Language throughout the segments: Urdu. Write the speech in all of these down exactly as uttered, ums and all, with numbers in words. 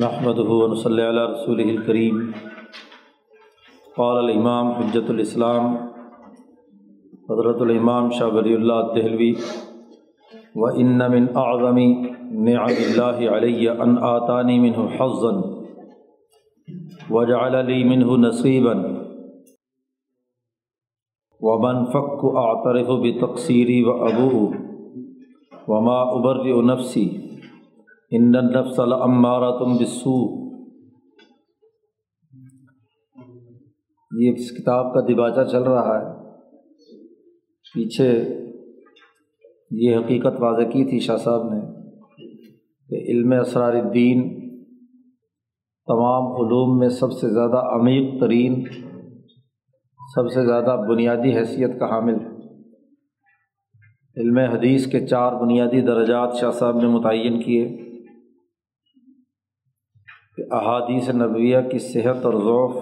نحمده و نصلی علی رسولہ الکریم. قال الامام حجت الاسلام حضرت الامام شاہ ولی اللہ دہلوی: وَإِنَّ مِنْ أَعْظَمِ نِعَمِ اللَّهِ عَلَيَّ أَنْ آتَانِي مِنْهُ حَظًّا وَجَعَلَ لِي مِنْهُ نَصِيبًا وَمَنْ فَكُّ أَعْتَرِفُ بِتَقْصِيرِي وَأَبُوءُ وَمَا أُبَرِّئُ نَفْسِي إِنَّ النَّفْسَ لَأَمَّارَةٌ بِالسُّوءِ. یہ اس کتاب کا دباچہ چل رہا ہے. پیچھے یہ حقیقت واضح کی تھی شاہ صاحب نے کہ علمِ اسرار الدین تمام علوم میں سب سے زیادہ عمیق ترین، سب سے زیادہ بنیادی حیثیت کا حامل ہے. علم حدیث کے چار بنیادی درجات شاہ صاحب نے متعین کیے کہ احادیث نبویہ کی صحت اور ضعف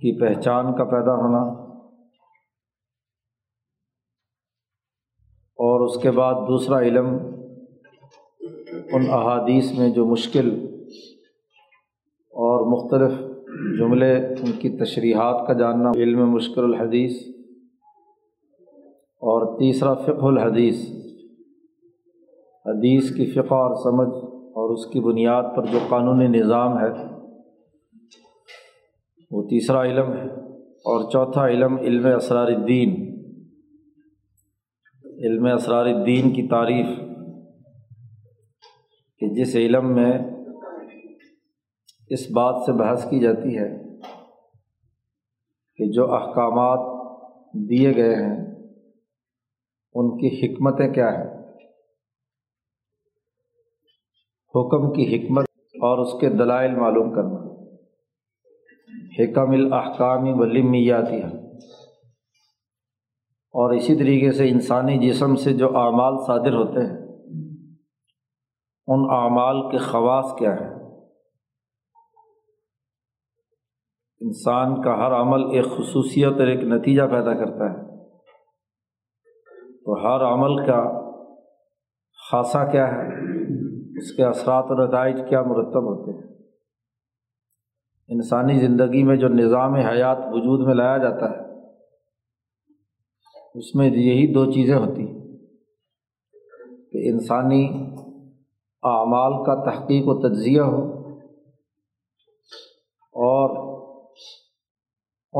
کی پہچان کا پیدا ہونا، اور اس کے بعد دوسرا علم ان احادیث میں جو مشکل اور مختلف جملے ان کی تشریحات کا جاننا، علم مشکل الحدیث. اور تیسرا فقہ الحدیث، حدیث کی فقہ اور سمجھ اور اس کی بنیاد پر جو قانونی نظام ہے وہ تیسرا علم ہے. اور چوتھا علم علم اسرار الدین. علم اسرار الدین کی تعریف کہ جس علم میں اس بات سے بحث کی جاتی ہے کہ جو احکامات دیے گئے ہیں ان کی حکمتیں کیا ہیں، حکم کی حکمت اور اس کے دلائل معلوم کرنا. حکم الاحکام والمیاتیہ. اور اسی طریقے سے انسانی جسم سے جو اعمال صادر ہوتے ہیں ان اعمال کے خواص کیا ہیں. انسان کا ہر عمل ایک خصوصیت اور ایک نتیجہ پیدا کرتا ہے، تو ہر عمل کا خاصہ کیا ہے، اس کے اثرات اور نتائج کیا مرتب ہوتے ہیں. انسانی زندگی میں جو نظام حیات وجود میں لایا جاتا ہے اس میں یہی دو چیزیں ہوتی ہیں کہ انسانی اعمال کا تحقیق و تجزیہ ہو اور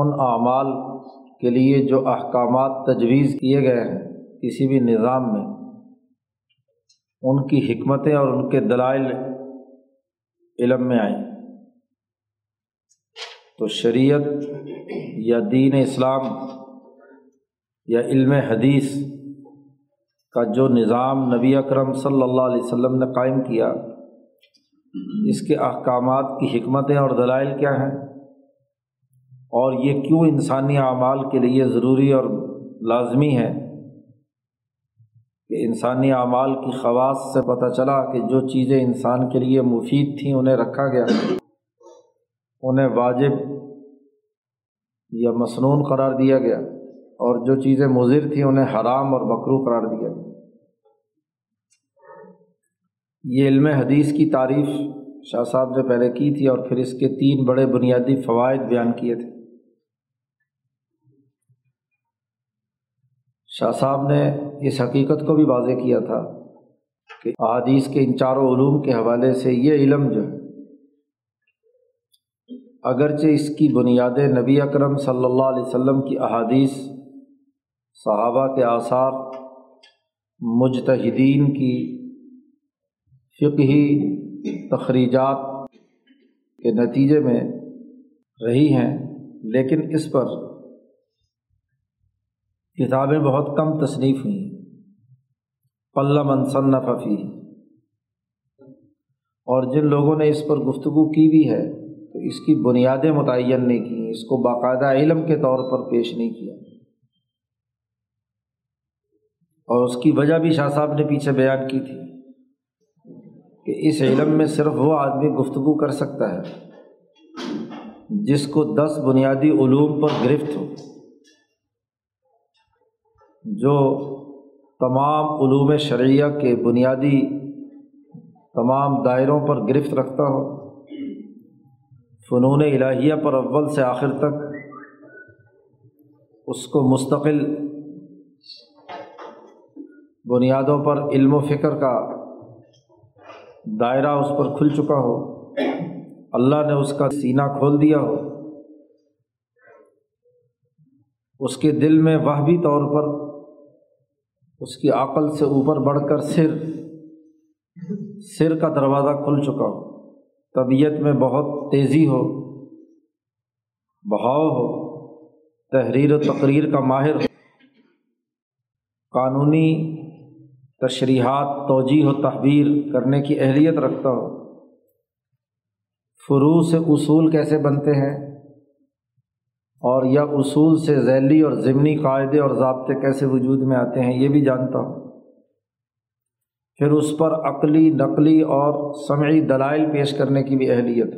ان اعمال کے لیے جو احکامات تجویز کیے گئے ہیں کسی بھی نظام میں ان کی حکمتیں اور ان کے دلائل علم میں آئیں. تو شریعت یا دین اسلام یا علم حدیث کا جو نظام نبی اکرم صلی اللہ علیہ وسلم نے قائم کیا، اس کے احکامات کی حکمتیں اور دلائل کیا ہیں، اور یہ کیوں انسانی اعمال کے لیے ضروری اور لازمی ہے کہ انسانی اعمال کی خواص سے پتہ چلا کہ جو چیزیں انسان کے لیے مفید تھیں انہیں رکھا گیا، انہیں واجب یا مسنون قرار دیا گیا، اور جو چیزیں مضر تھیں انہیں حرام اور مکروہ قرار دیا گیا. یہ علم حدیث کی تعریف شاہ صاحب نے پہلے کی تھی، اور پھر اس کے تین بڑے بنیادی فوائد بیان کیے تھے. شاہ صاحب نے اس حقیقت کو بھی واضح کیا تھا کہ احادیث کے ان چاروں علوم کے حوالے سے یہ علم جو ہے، اگرچہ اس کی بنیادیں نبی اکرم صلی اللہ علیہ وسلم کی احادیث، صحابہ کے آثار، مجتہدین کی فقہی تخریجات کے نتیجے میں رہی ہیں، لیکن اس پر کتابیں بہت کم تصنیف ہوئی ہیں. قل من صنف فیہ. اور جن لوگوں نے اس پر گفتگو کی بھی ہے تو اس کی بنیادیں متعین نہیں کی، اس کو باقاعدہ علم کے طور پر پیش نہیں کیا، اور اس کی وجہ بھی شاہ صاحب نے پیچھے بیان کی تھی کہ اس علم میں صرف وہ آدمی گفتگو کر سکتا ہے جس کو دس بنیادی علوم پر گرفت ہو، جو تمام علوم شرعیہ کے بنیادی تمام دائروں پر گرفت رکھتا ہو، فنون الہیہ پر اول سے آخر تک اس کو مستقل بنیادوں پر علم و فکر کا دائرہ اس پر کھل چکا ہو، اللہ نے اس کا سینہ کھول دیا ہو، اس کے دل میں وہبی طور پر اس کی عقل سے اوپر بڑھ کر سر سر کا دروازہ کھل چکا ہو، طبیعت میں بہت تیزی ہو، بہاؤ ہو، تحریر و تقریر کا ماہر ہو، قانونی تشریحات توجیہ و تحبیر کرنے کی اہلیت رکھتا ہو، فروع سے اصول کیسے بنتے ہیں اور یا اصول سے ذیلی اور ضمنی قاعدے اور ضابطے کیسے وجود میں آتے ہیں یہ بھی جانتا ہوں، پھر اس پر عقلی، نقلی اور سمعی دلائل پیش کرنے کی بھی اہلیت۔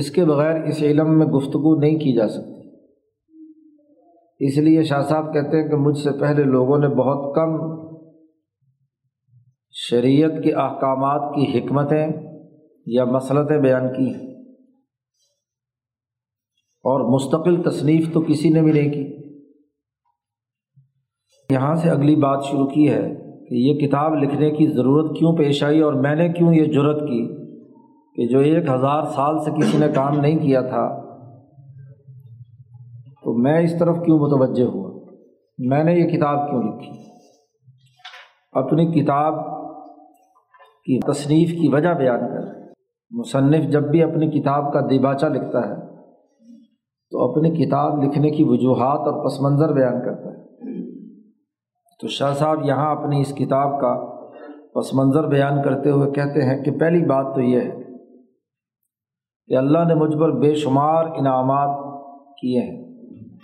اس کے بغیر اس علم میں گفتگو نہیں کی جا سکتی، اس لیے شاہ صاحب کہتے ہیں کہ مجھ سے پہلے لوگوں نے بہت کم شریعت کے احکامات کی حکمتیں یا مصلحتیں بیان کی ہیں، اور مستقل تصنیف تو کسی نے بھی نہیں کی۔ یہاں سے اگلی بات شروع کی ہے کہ یہ کتاب لکھنے کی ضرورت کیوں پیش آئی اور میں نے کیوں یہ جرأت کی کہ جو ایک ہزار سال سے کسی نے کام نہیں کیا تھا تو میں اس طرف کیوں متوجہ ہوا، میں نے یہ کتاب کیوں لکھی۔ اپنی کتاب کی تصنیف کی وجہ بیان کر، مصنف جب بھی اپنی کتاب کا دیباچہ لکھتا ہے تو اپنی کتاب لکھنے کی وجوہات اور پس منظر بیان کرتا ہے، تو شاہ صاحب یہاں اپنی اس کتاب کا پس منظر بیان کرتے ہوئے کہتے ہیں کہ پہلی بات تو یہ ہے کہ اللہ نے مجھ پر بے شمار انعامات کیے ہیں،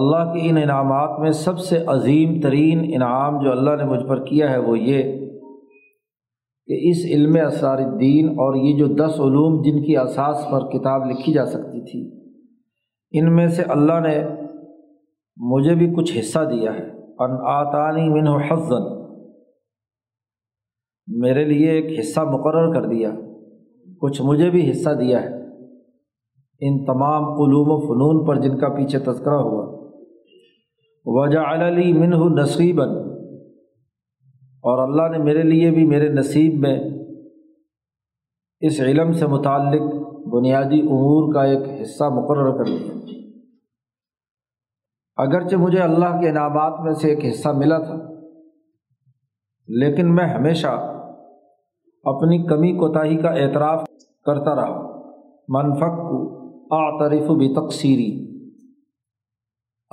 اللہ کے ان انعامات میں سب سے عظیم ترین انعام جو اللہ نے مجھ پر کیا ہے وہ یہ کہ اس علمِ اسرار الدین اور یہ جو دس علوم جن کی اساس پر کتاب لکھی جا سکتی تھی، ان میں سے اللہ نے مجھے بھی کچھ حصہ دیا ہے۔ ان آتانی منہ حظا، میرے لیے ایک حصہ مقرر کر دیا، کچھ مجھے بھی حصہ دیا ہے ان تمام علوم و فنون پر جن کا پیچھے تذکرہ ہوا۔ وجعل لی منہ نصیبا، اور اللہ نے میرے لیے بھی میرے نصیب میں اس علم سے متعلق بنیادی امور کا ایک حصہ مقرر کر دیا۔ اگرچہ مجھے اللہ کے انعامات میں سے ایک حصہ ملا تھا، لیکن میں ہمیشہ اپنی کمی کوتاہی کا اعتراف کرتا رہا۔ منفق کو اعترف بتقصیری،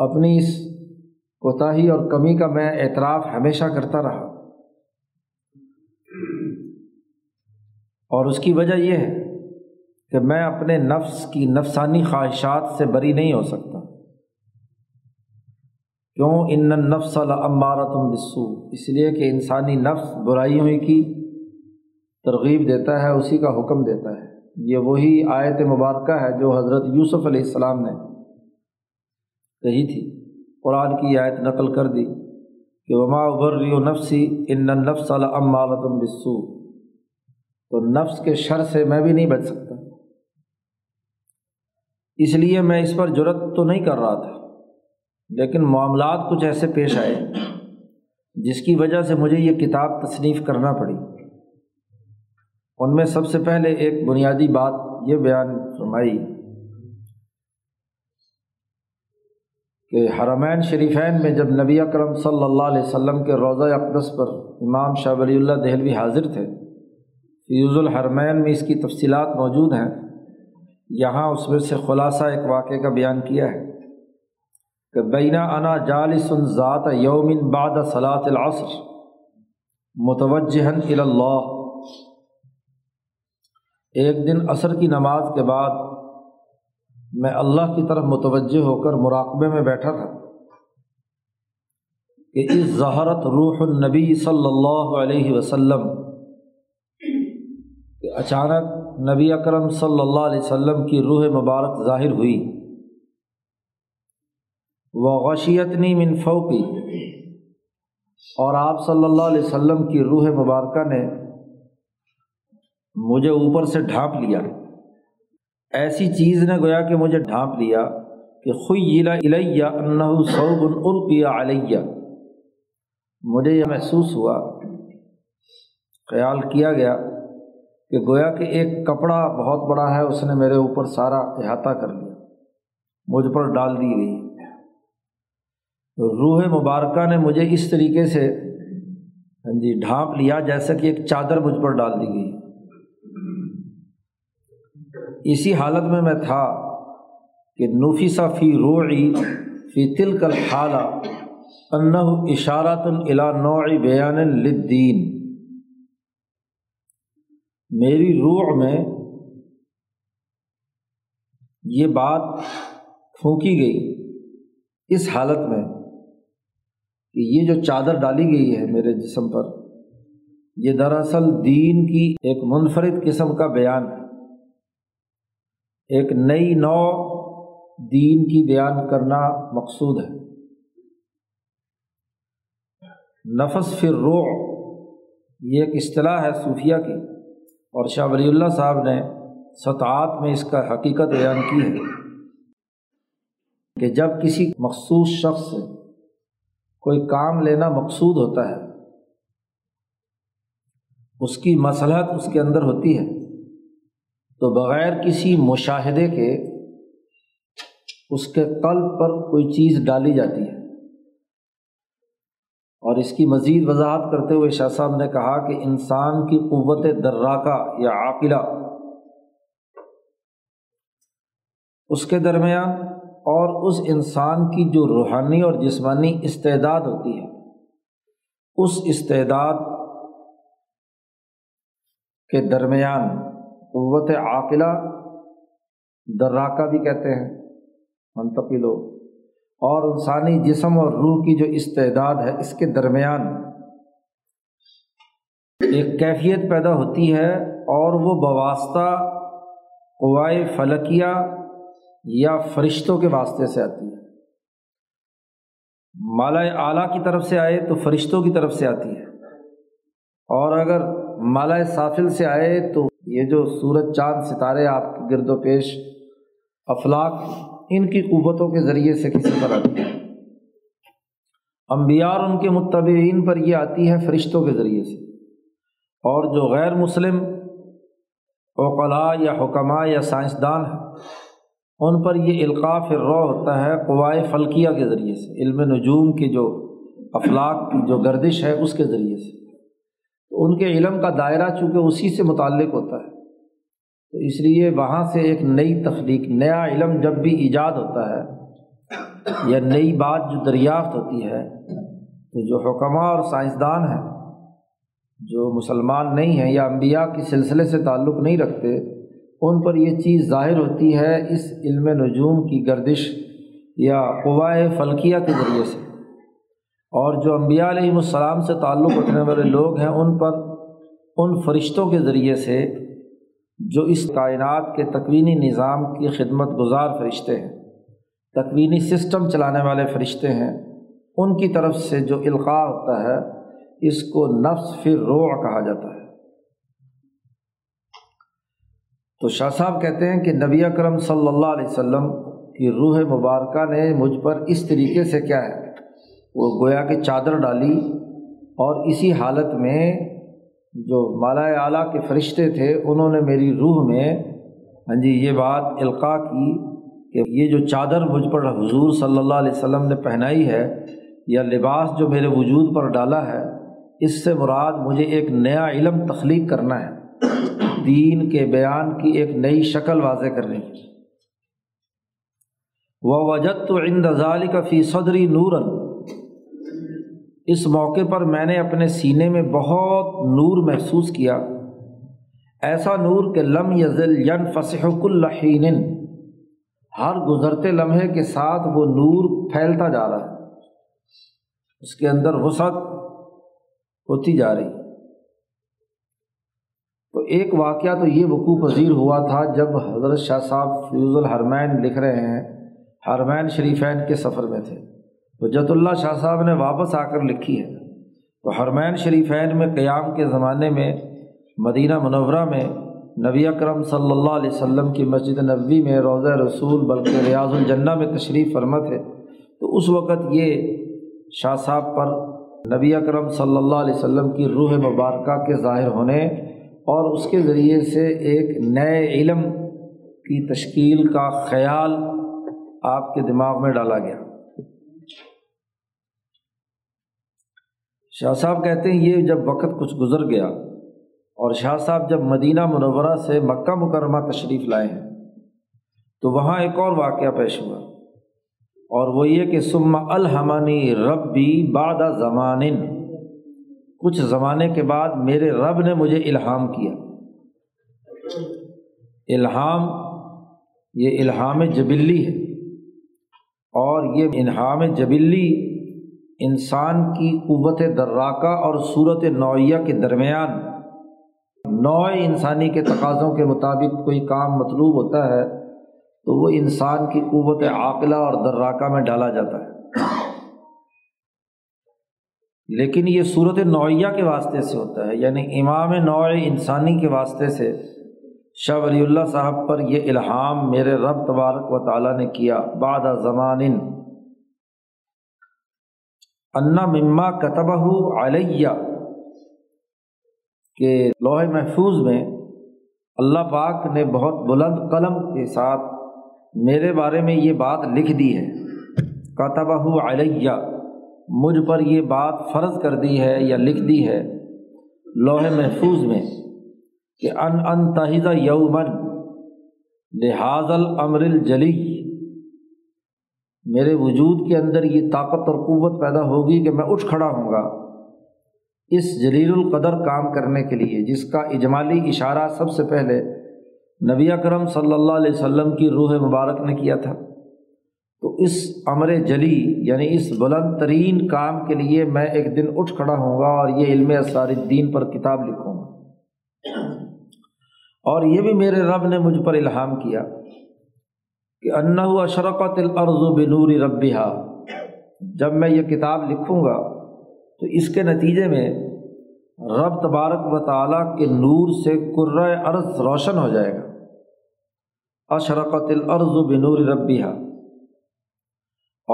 اپنی اس کوتاہی اور کمی کا میں اعتراف ہمیشہ کرتا رہا، اور اس کی وجہ یہ ہے کہ میں اپنے نفس کی نفسانی خواہشات سے بری نہیں ہو سکتا۔ کیوں؟ ان النفس لامارۃ بالسوء، اس لیے کہ انسانی نفس برائیوں کی ترغیب دیتا ہے، اسی کا حکم دیتا ہے۔ یہ وہی آیت مبارکہ ہے جو حضرت یوسف علیہ السلام نے کہی تھی، قرآن کی آیت نقل کر دی کہ وما ابرئ نفسی ان النفس لامارۃ بالسوء، تو نفس کے شر سے میں بھی نہیں بچ سکتا، اس لیے میں اس پر جرأت تو نہیں کر رہا تھا، لیکن معاملات کچھ ایسے پیش آئے جس کی وجہ سے مجھے یہ کتاب تصنیف کرنا پڑی۔ ان میں سب سے پہلے ایک بنیادی بات یہ بیان فرمائی کہ حرمین شریفین میں جب نبی اکرم صلی اللہ علیہ وسلم کے روضہ اقدس پر امام شاہ ولی اللہ دہلوی حاضر تھے، فیوز الحرمین میں اس کی تفصیلات موجود ہیں، یہاں اس میں سے خلاصہ ایک واقعے کا بیان کیا ہے کہ بینہ انا جالس ذات یوم بعد صلاۃ العصر متوجہاً الی اللہ، ایک دن عصر کی نماز کے بعد میں اللہ کی طرف متوجہ ہو کر مراقبے میں بیٹھا تھا کہ اس ظہرت روح النبی صلی اللہ علیہ وسلم، اچانک نبی اکرم صلی اللہ علیہ وسلم کی روح مبارک ظاہر ہوئی۔ وغشیتنی من فوقی، اور آپ صلی اللہ علیہ وسلم کی روح مبارکہ نے مجھے اوپر سے ڈھانپ لیا، ایسی چیز نے گویا کہ مجھے ڈھانپ لیا کہ خیل الیہ انہ ثوب القی علیہ، مجھے یہ محسوس ہوا، خیال کیا گیا کہ گویا کہ ایک کپڑا بہت بڑا ہے اس نے میرے اوپر سارا احاطہ کر لیا، مجھ پر ڈال دی گئی۔ روح مبارکہ نے مجھے اس طریقے سے ہاں جی ڈھانپ لیا جیسا کہ ایک چادر مجھ پر ڈال دی گئی۔ اسی حالت میں میں تھا کہ نفسا فی روعی فی تلک الحالہ انہ اشارۃ الی نوع بیان للدین، میری روح میں یہ بات پھونکی گئی اس حالت میں کہ یہ جو چادر ڈالی گئی ہے میرے جسم پر، یہ دراصل دین کی ایک منفرد قسم کا بیان ہے، ایک نئی نو دین کی بیان کرنا مقصود ہے۔ نفس فی الروع یہ ایک اصطلاح ہے صوفیہ کی، اور شاہ ولی اللہ صاحب نے سطعات میں اس کا حقیقت بیان کی ہے کہ جب کسی مخصوص شخص سے کوئی کام لینا مقصود ہوتا ہے، اس کی مصلحت اس کے اندر ہوتی ہے، تو بغیر کسی مشاہدے کے اس کے قلب پر کوئی چیز ڈالی جاتی ہے۔ اور اس کی مزید وضاحت کرتے ہوئے شاہ صاحب نے کہا کہ انسان کی قوت دراکہ یا عاقلہ، اس کے درمیان اور اس انسان کی جو روحانی اور جسمانی استعداد ہوتی ہے، اس استعداد کے درمیان قوت عاقلہ دراکہ بھی کہتے ہیں منطقی لوگ، اور انسانی جسم اور روح کی جو استعداد ہے اس کے درمیان ایک کیفیت پیدا ہوتی ہے، اور وہ بواسطہ قوائے فلکیہ یا فرشتوں کے واسطے سے آتی ہے، مالائے اعلیٰ کی طرف سے آئے تو فرشتوں کی طرف سے آتی ہے، اور اگر مالائے سافل سے آئے تو یہ جو سورج چاند ستارے آپ کے گرد و پیش افلاق، ان کی قوتوں کے ذریعے سے کسی پر آتی ہے۔ انبیاء اور ان کے متبعین پر یہ آتی ہے فرشتوں کے ذریعے سے، اور جو غیر مسلم عقلاء یا حکماء یا سائنسدان ہیں ان پر یہ القاء فی الروح ہوتا ہے قوائے فلکیہ کے ذریعے سے، علم نجوم کی جو افلاق کی جو گردش ہے اس کے ذریعے سے، تو ان کے علم کا دائرہ چونکہ اسی سے متعلق ہوتا ہے، تو اس لیے وہاں سے ایک نئی تخلیق، نیا علم جب بھی ایجاد ہوتا ہے یا نئی بات جو دریافت ہوتی ہے، تو جو حکماء اور سائنسدان ہیں جو مسلمان نہیں ہیں یا انبیاء کے سلسلے سے تعلق نہیں رکھتے، ان پر یہ چیز ظاہر ہوتی ہے اس علم نجوم کی گردش یا قوائے فلکیہ کے ذریعے سے، اور جو انبیاء علیہ السلام سے تعلق رکھنے والے لوگ ہیں ان پر ان فرشتوں کے ذریعے سے جو اس کائنات کے تکوینی نظام کی خدمت گزار فرشتے ہیں، تکوینی سسٹم چلانے والے فرشتے ہیں، ان کی طرف سے جو القاء ہوتا ہے اس کو نفس فی الروع کہا جاتا ہے۔ تو شاہ صاحب کہتے ہیں کہ نبی اکرم صلی اللہ علیہ وسلم کی روح مبارکہ نے مجھ پر اس طریقے سے کیا ہے، وہ گویا کہ چادر ڈالی، اور اسی حالت میں جو مالائے اعلیٰ کے فرشتے تھے انہوں نے میری روح میں ہاں جی یہ بات القاء کی کہ یہ جو چادر مجھ پر حضور صلی اللہ علیہ وسلم نے پہنائی ہے یا لباس جو میرے وجود پر ڈالا ہے، اس سے مراد مجھے ایک نیا علم تخلیق کرنا ہے، دین کے بیان کی ایک نئی شکل واضح کرنی ہے۔ ووجدت عند ذلك فی صدری نوراً، اس موقع پر میں نے اپنے سینے میں بہت نور محسوس کیا، ایسا نور کہ لم یزل ینفسح کل حین، ہر گزرتے لمحے کے ساتھ وہ نور پھیلتا جا رہا ہے، اس کے اندر وسعت ہوتی جا رہی۔ تو ایک واقعہ تو یہ وقوع پذیر ہوا تھا جب حضرت شاہ صاحب فیوز الحرمین لکھ رہے ہیں، حرمین شریفین کے سفر میں تھے، حجت اللہ شاہ صاحب نے واپس آ کر لکھی ہے تو حرمین شریفین میں قیام کے زمانے میں مدینہ منورہ میں نبی اکرم صلی اللہ علیہ وسلم کی مسجد نبوی میں روضہ رسول بلکہ ریاض الجنہ میں تشریف فرما تھے، تو اس وقت یہ شاہ صاحب پر نبی اکرم صلی اللہ علیہ وسلم کی روح مبارکہ کے ظاہر ہونے اور اس کے ذریعے سے ایک نئے علم کی تشکیل کا خیال آپ کے دماغ میں ڈالا گیا۔ شاہ صاحب کہتے ہیں یہ جب وقت کچھ گزر گیا اور شاہ صاحب جب مدینہ منورہ سے مکہ مکرمہ تشریف لائے ہیں تو وہاں ایک اور واقعہ پیش ہوا، اور وہ یہ کہ ثم الہمنی ربی بعد زمان، کچھ زمانے کے بعد میرے رب نے مجھے الہام کیا۔ الہام یہ الہام جبلی ہے، اور یہ الہام جبلی انسان کی قوت دراکہ اور صورت نوعیہ کے درمیان نوع انسانی کے تقاضوں کے مطابق کوئی کام مطلوب ہوتا ہے تو وہ انسان کی قوت عاقلہ اور دراکہ میں ڈالا جاتا ہے، لیکن یہ صورت نوعیہ کے واسطے سے ہوتا ہے، یعنی امام نوع انسانی کے واسطے سے شاہ ولی اللہ صاحب پر یہ الہام میرے رب تبارک و تعالیٰ نے کیا۔ بعد زمان انا مما کتبہ علیہ، کہ لوح محفوظ میں اللہ پاک نے بہت بلند قلم کے ساتھ میرے بارے میں یہ بات لکھ دی ہے، کتبہ علیہ، مجھ پر یہ بات فرض کر دی ہے یا لکھ دی ہے لوح محفوظ میں، کہ ان انتہذ یومن لہذا الامر الجلی، میرے وجود کے اندر یہ طاقت اور قوت پیدا ہوگی کہ میں اٹھ کھڑا ہوں گا اس جلیل القدر کام کرنے کے لیے، جس کا اجمالی اشارہ سب سے پہلے نبی اکرم صلی اللہ علیہ وسلم کی روح مبارک نے کیا تھا۔ تو اس امر جلی یعنی اس بلند ترین کام کے لیے میں ایک دن اٹھ کھڑا ہوں گا اور یہ علمِ اسرار الدین پر کتاب لکھوں گا، اور یہ بھی میرے رب نے مجھ پر الہام کیا کہ انہ اشرقت الارض بنور ربھا، جب میں یہ کتاب لکھوں گا تو اس کے نتیجے میں رب تبارک و تعالیٰ کے نور سے کرۂ ارض روشن ہو جائے گا، اشرقت الارض بنور ربھا،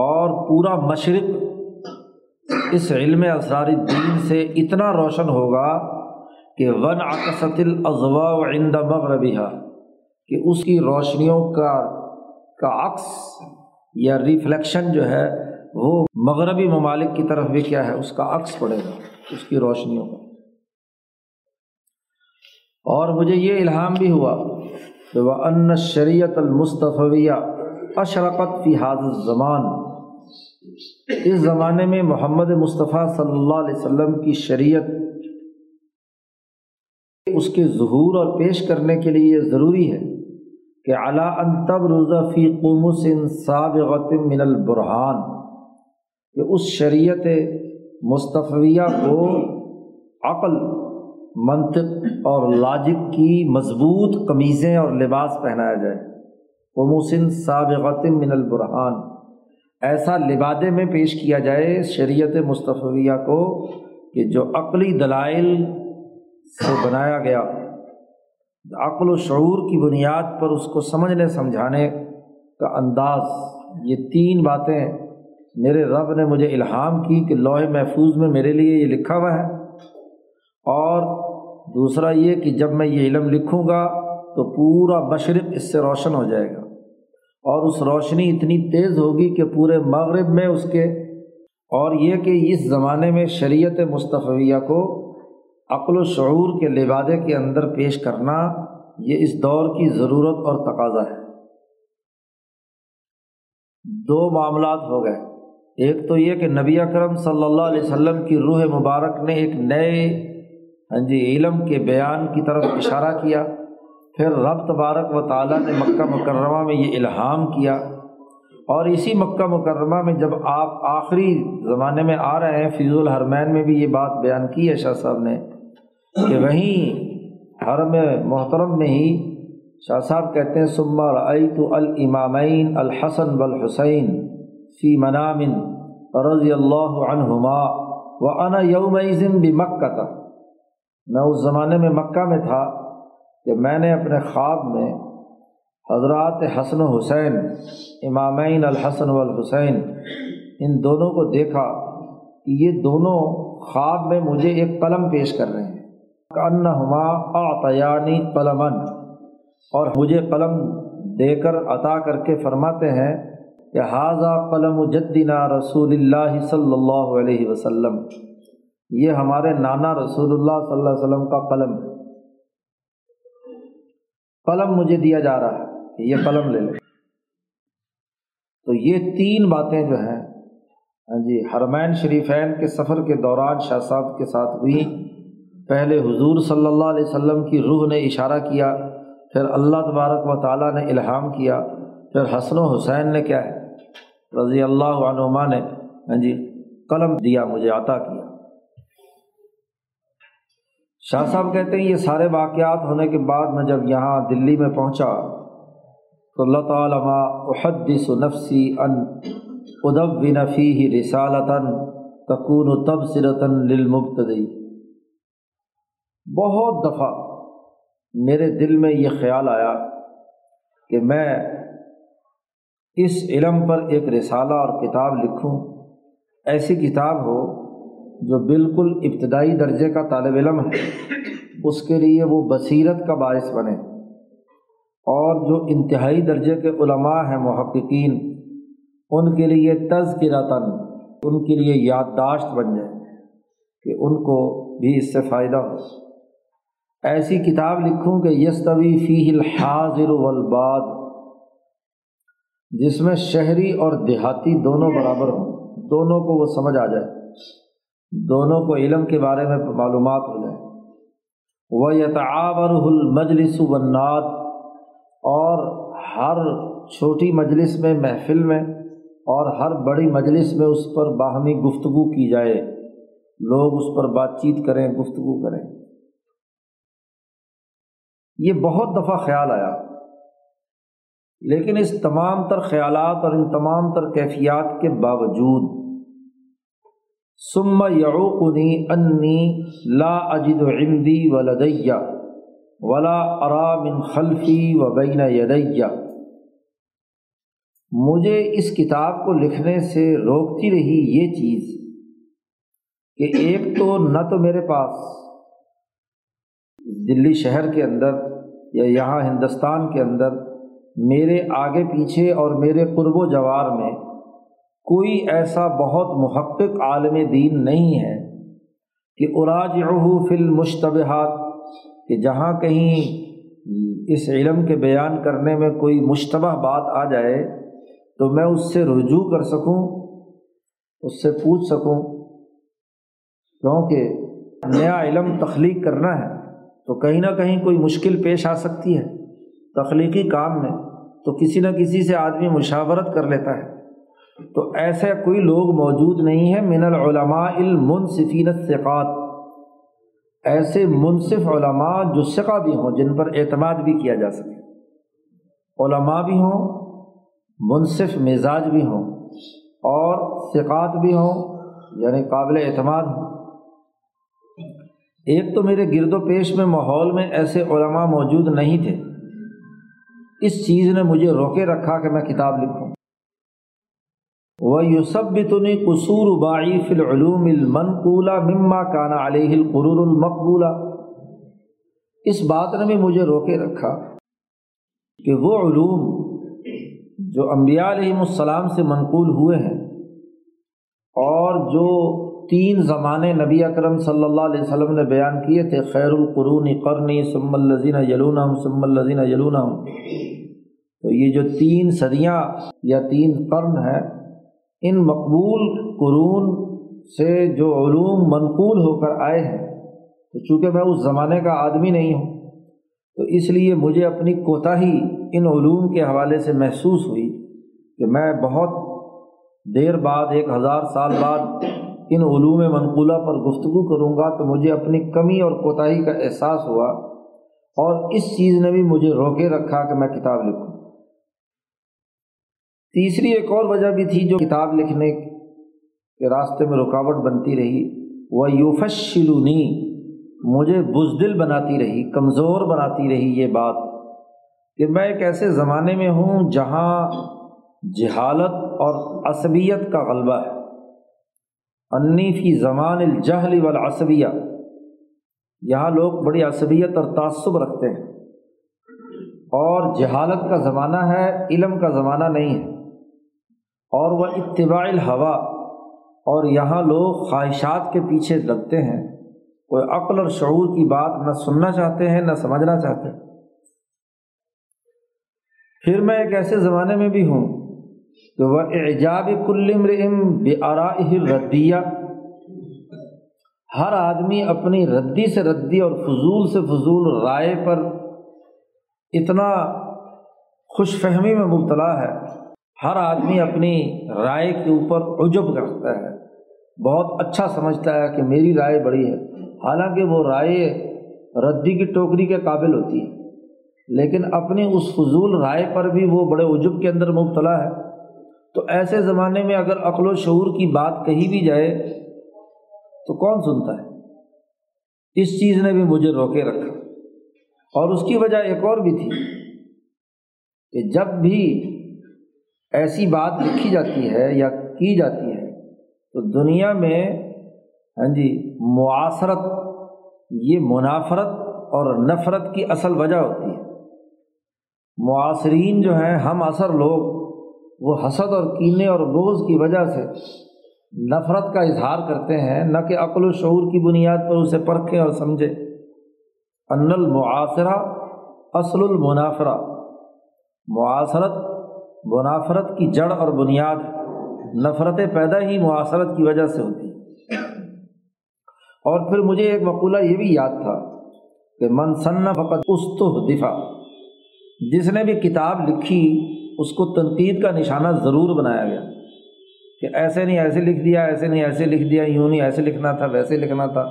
اور پورا مشرق اس علم اسرار الدین سے اتنا روشن ہوگا کہ وانعکست الاضواء عند مغربھا، کہ اس کی روشنیوں کا کا عکس یا ریفلیکشن جو ہے وہ مغربی ممالک کی طرف بھی کیا ہے اس کا عکس پڑے گا اس کی روشنیوں کا۔ اور مجھے یہ الہام بھی ہوا کہ وَأَنَّ الشَّرِيَّةَ الْمُصْطَفَوِيَّةَ أَشْرَقَتْ فِي هَذَا الزَّمَانِ، اس زمانے میں محمد مصطفیٰ صلی اللہ علیہ وسلم کی شریعت اس کے ظہور اور پیش کرنے کے لیے یہ ضروری ہے کہ علی ان تبرز فی قمص سابغۃ من البرہان، کہ اس شریعت مصطفیہ کو عقل، منطق اور لاجک کی مضبوط قمیضیں اور لباس پہنایا جائے، قمص سابغۃ من البرہان، ایسا لبادے میں پیش کیا جائے شریعت مصطفیہ کو کہ جو عقلی دلائل سے بنایا گیا، عقل و شعور کی بنیاد پر اس کو سمجھنے سمجھانے کا انداز۔ یہ تین باتیں میرے رب نے مجھے الہام کی کہ لوح محفوظ میں میرے لیے یہ لکھا ہوا ہے، اور دوسرا یہ کہ جب میں یہ علم لکھوں گا تو پورا مشرق اس سے روشن ہو جائے گا، اور اس روشنی اتنی تیز ہوگی کہ پورے مغرب میں اس کے، اور یہ کہ اس زمانے میں شریعت مصطفیہ کو عقل و شعور کے لبادے کے اندر پیش کرنا یہ اس دور کی ضرورت اور تقاضا ہے۔ دو معاملات ہو گئے، ایک تو یہ کہ نبی اکرم صلی اللہ علیہ وسلم کی روح مبارک نے ایک نئے ہاں جی علم کے بیان کی طرف اشارہ کیا، پھر رب تبارک و تعالیٰ نے مکہ مکرمہ میں یہ الہام کیا، اور اسی مکہ مکرمہ میں جب آپ آخری زمانے میں آ رہے ہیں، فیوز الحرمین میں بھی یہ بات بیان کی ہے شاہ صاحب نے، کہ وہیں حرم محترم میں ہی شاہ صاحب کہتے ہیں ثم رأیت الامامین الحسن والحسین فی منام رضی اللہ عنہما وَأَنَا يَوْمَئِذٍ بِمَكَّةَ، میں اس زمانے میں مکہ میں تھا کہ میں نے اپنے خواب میں حضرات حسن و حسین، امامین الحسن والحسین، ان دونوں کو دیکھا کہ یہ دونوں خواب میں مجھے ایک قلم پیش کر رہے ہیں، کَأَنَّهُمَا أَعْطَيَانِي قَلَمًا، اور مجھے قلم دے کر عطا کر کے فرماتے ہیں کہ ھذا قلم جدنا رسول اللہ صلی اللہ علیہ وسلم، یہ ہمارے نانا رسول اللہ صلی اللہ علیہ وسلم کا قلم ہے، قلم مجھے دیا جا رہا ہے، یہ قلم لے لیں۔ تو یہ تین باتیں جو ہیں ہاں جی حرمین شریفین کے سفر کے دوران شاہ صاحب کے ساتھ ہوئی۔ پہلے حضور صلی اللہ علیہ وسلم کی روح نے اشارہ کیا، پھر اللہ تبارک و تعالیٰ نے الہام کیا، پھر حسن و حسین نے کیا ہے رضی اللہ عنہما نے ہاں جی قلم دیا، مجھے عطا کیا۔ شاہ صاحب کہتے ہیں یہ سارے واقعات ہونے کے بعد میں جب یہاں دلی میں پہنچا تو اللہ تعالیٰ ما احدث نفسی ان ادون فیہ رسالتا تکون تبصرتا للمبتدی، بہت دفعہ میرے دل میں یہ خیال آیا کہ میں اس علم پر ایک رسالہ اور کتاب لکھوں، ایسی کتاب ہو جو بالکل ابتدائی درجے کا طالب علم ہے اس کے لیے وہ بصیرت کا باعث بنے، اور جو انتہائی درجے کے علماء ہیں محققین ان کے لیے تذکرتاً، ان کے لیے یادداشت بن جائے کہ ان کو بھی اس سے فائدہ ہو۔ ایسی کتاب لکھوں کہ یستوی فیہ الحاضر والباد، جس میں شہری اور دیہاتی دونوں برابر ہوں، دونوں کو وہ سمجھ آ جائے، دونوں کو علم کے بارے میں معلومات ہو جائے۔ وَيَتَعَابَرُهُ الْمَجْلِسُ وَالنَّاد، اور ہر چھوٹی مجلس میں محفل میں اور ہر بڑی مجلس میں اس پر باہمی گفتگو کی جائے، لوگ اس پر بات چیت کریں، گفتگو کریں۔ یہ بہت دفعہ خیال آیا، لیکن اس تمام تر خیالات اور ان تمام تر کیفیات کے باوجود ثم یعوقنی انی لا اجد عندی ولدی ولا ارا من خلفی وبین یدی، مجھے اس کتاب کو لکھنے سے روکتی رہی یہ چیز کہ ایک تو نہ تو میرے پاس دلی شہر کے اندر یا یہاں ہندوستان کے اندر میرے آگے پیچھے اور میرے قرب و جوار میں کوئی ایسا بہت محقق عالم دین نہیں ہے کہ اراجعہ فی المشتبہات، کہ جہاں کہیں اس علم کے بیان کرنے میں کوئی مشتبہ بات آ جائے تو میں اس سے رجوع کر سکوں، اس سے پوچھ سکوں، کیونکہ نیا علم تخلیق کرنا ہے تو کہیں نہ کہیں کوئی مشکل پیش آ سکتی ہے تخلیقی کام میں، تو کسی نہ کسی سے آدمی مشاورت کر لیتا ہے، تو ایسے کوئی لوگ موجود نہیں ہیں من العلماء المنصفین الثقات، ایسے منصف علماء جو ثقہ بھی ہوں، جن پر اعتماد بھی کیا جا سکے، علماء بھی ہوں، منصف مزاج بھی ہوں، اور ثقات بھی ہوں یعنی قابل اعتماد ہوں۔ ایک تو میرے گرد و پیش میں ماحول میں ایسے علماء موجود نہیں تھے، اس چیز نے مجھے روکے رکھا کہ میں کتاب لکھوں۔ وَيُثَبِّتُنِي قُصُورُ بَاعِي فِي الْعُلُومِ الْمَنْقُولَةِ مِمَّا كَانَ عَلَيْهِ الْقُرُونُ الْمَقْبُولَةِ، اس بات نے بھی مجھے روکے رکھا کہ وہ علوم جو انبیاء علیہم السلام سے منقول ہوئے ہیں اور جو تین زمانے نبی اکرم صلی اللہ علیہ وسلم نے بیان کیے تھے، خیر القرون قرنی ثم الذین یلونہم ثم الذین یلونہم، تو یہ جو تین صدیاں یا تین قرن ہیں، ان مقبول قرون سے جو علوم منقول ہو کر آئے ہیں، تو چونکہ میں اس زمانے کا آدمی نہیں ہوں تو اس لیے مجھے اپنی کوتاہی ان علوم کے حوالے سے محسوس ہوئی کہ میں بہت دیر بعد، ایک ہزار سال بعد ان علوم منقولہ پر گفتگو کروں گا، تو مجھے اپنی کمی اور کوتاہی کا احساس ہوا، اور اس چیز نے بھی مجھے روکے رکھا کہ میں کتاب لکھوں۔ تیسری ایک اور وجہ بھی تھی جو کتاب لکھنے کے راستے میں رکاوٹ بنتی رہی، وَيُفَشِّلُنِي، مجھے بزدل بناتی رہی، کمزور بناتی رہی یہ بات کہ میں ایک ایسے زمانے میں ہوں جہاں جہالت اور عصبیت کا غلبہ ہے۔ انی فی زمان الجہل والعصبیہ، یہاں لوگ بڑی عصبیت اور تعصب رکھتے ہیں، اور جہالت کا زمانہ ہے، علم کا زمانہ نہیں ہے، اور وہ اتباع الہوا، اور یہاں لوگ خواہشات کے پیچھے لگتے ہیں، کوئی عقل اور شعور کی بات نہ سننا چاہتے ہیں نہ سمجھنا چاہتے ہیں۔ پھر میں ایک ایسے زمانے میں بھی ہوں کہ وہ اعجاب کل امرئ بآرائہ الردیہ، ہر آدمی اپنی ردی سے ردی اور فضول سے فضول رائے پر اتنا خوش فہمی میں مبتلا ہے، ہر آدمی اپنی رائے کے اوپر عجب کرتا ہے، بہت اچھا سمجھتا ہے کہ میری رائے بڑی ہے، حالانکہ وہ رائے ردی کی ٹوکری کے قابل ہوتی ہے، لیکن اپنی اس فضول رائے پر بھی وہ بڑے عجب کے اندر مبتلا ہے۔ تو ایسے زمانے میں اگر عقل و شعور کی بات کہی بھی جائے تو کون سنتا ہے؟ اس چیز نے بھی مجھے روکے رکھا، اور اس کی وجہ ایک اور بھی تھی کہ جب بھی ایسی بات لکھی جاتی ہے یا کی جاتی ہے تو دنیا میں ہاں جی معاصرت، یہ منافرت اور نفرت کی اصل وجہ ہوتی ہے۔ معاصرین جو ہیں، ہم عصر لوگ، وہ حسد اور کینے اور بغض کی وجہ سے نفرت کا اظہار کرتے ہیں، نہ کہ عقل و شعور کی بنیاد پر اسے پرکھیں اور سمجھیں۔ ان المعاصرہ اصل المنافرہ، معاصرت منافرت کی جڑ اور بنیاد، نفرتیں پیدا ہی معاصرت کی وجہ سے ہوتی ہیں۔ اور پھر مجھے ایک مقولہ یہ بھی یاد تھا کہ من سن فقد استحدث، جس نے بھی کتاب لکھی اس کو تنقید کا نشانہ ضرور بنایا گیا کہ ایسے نہیں ایسے لکھ دیا، ایسے نہیں ایسے لکھ دیا، یوں نہیں ایسے لکھنا تھا، ویسے لکھنا تھا۔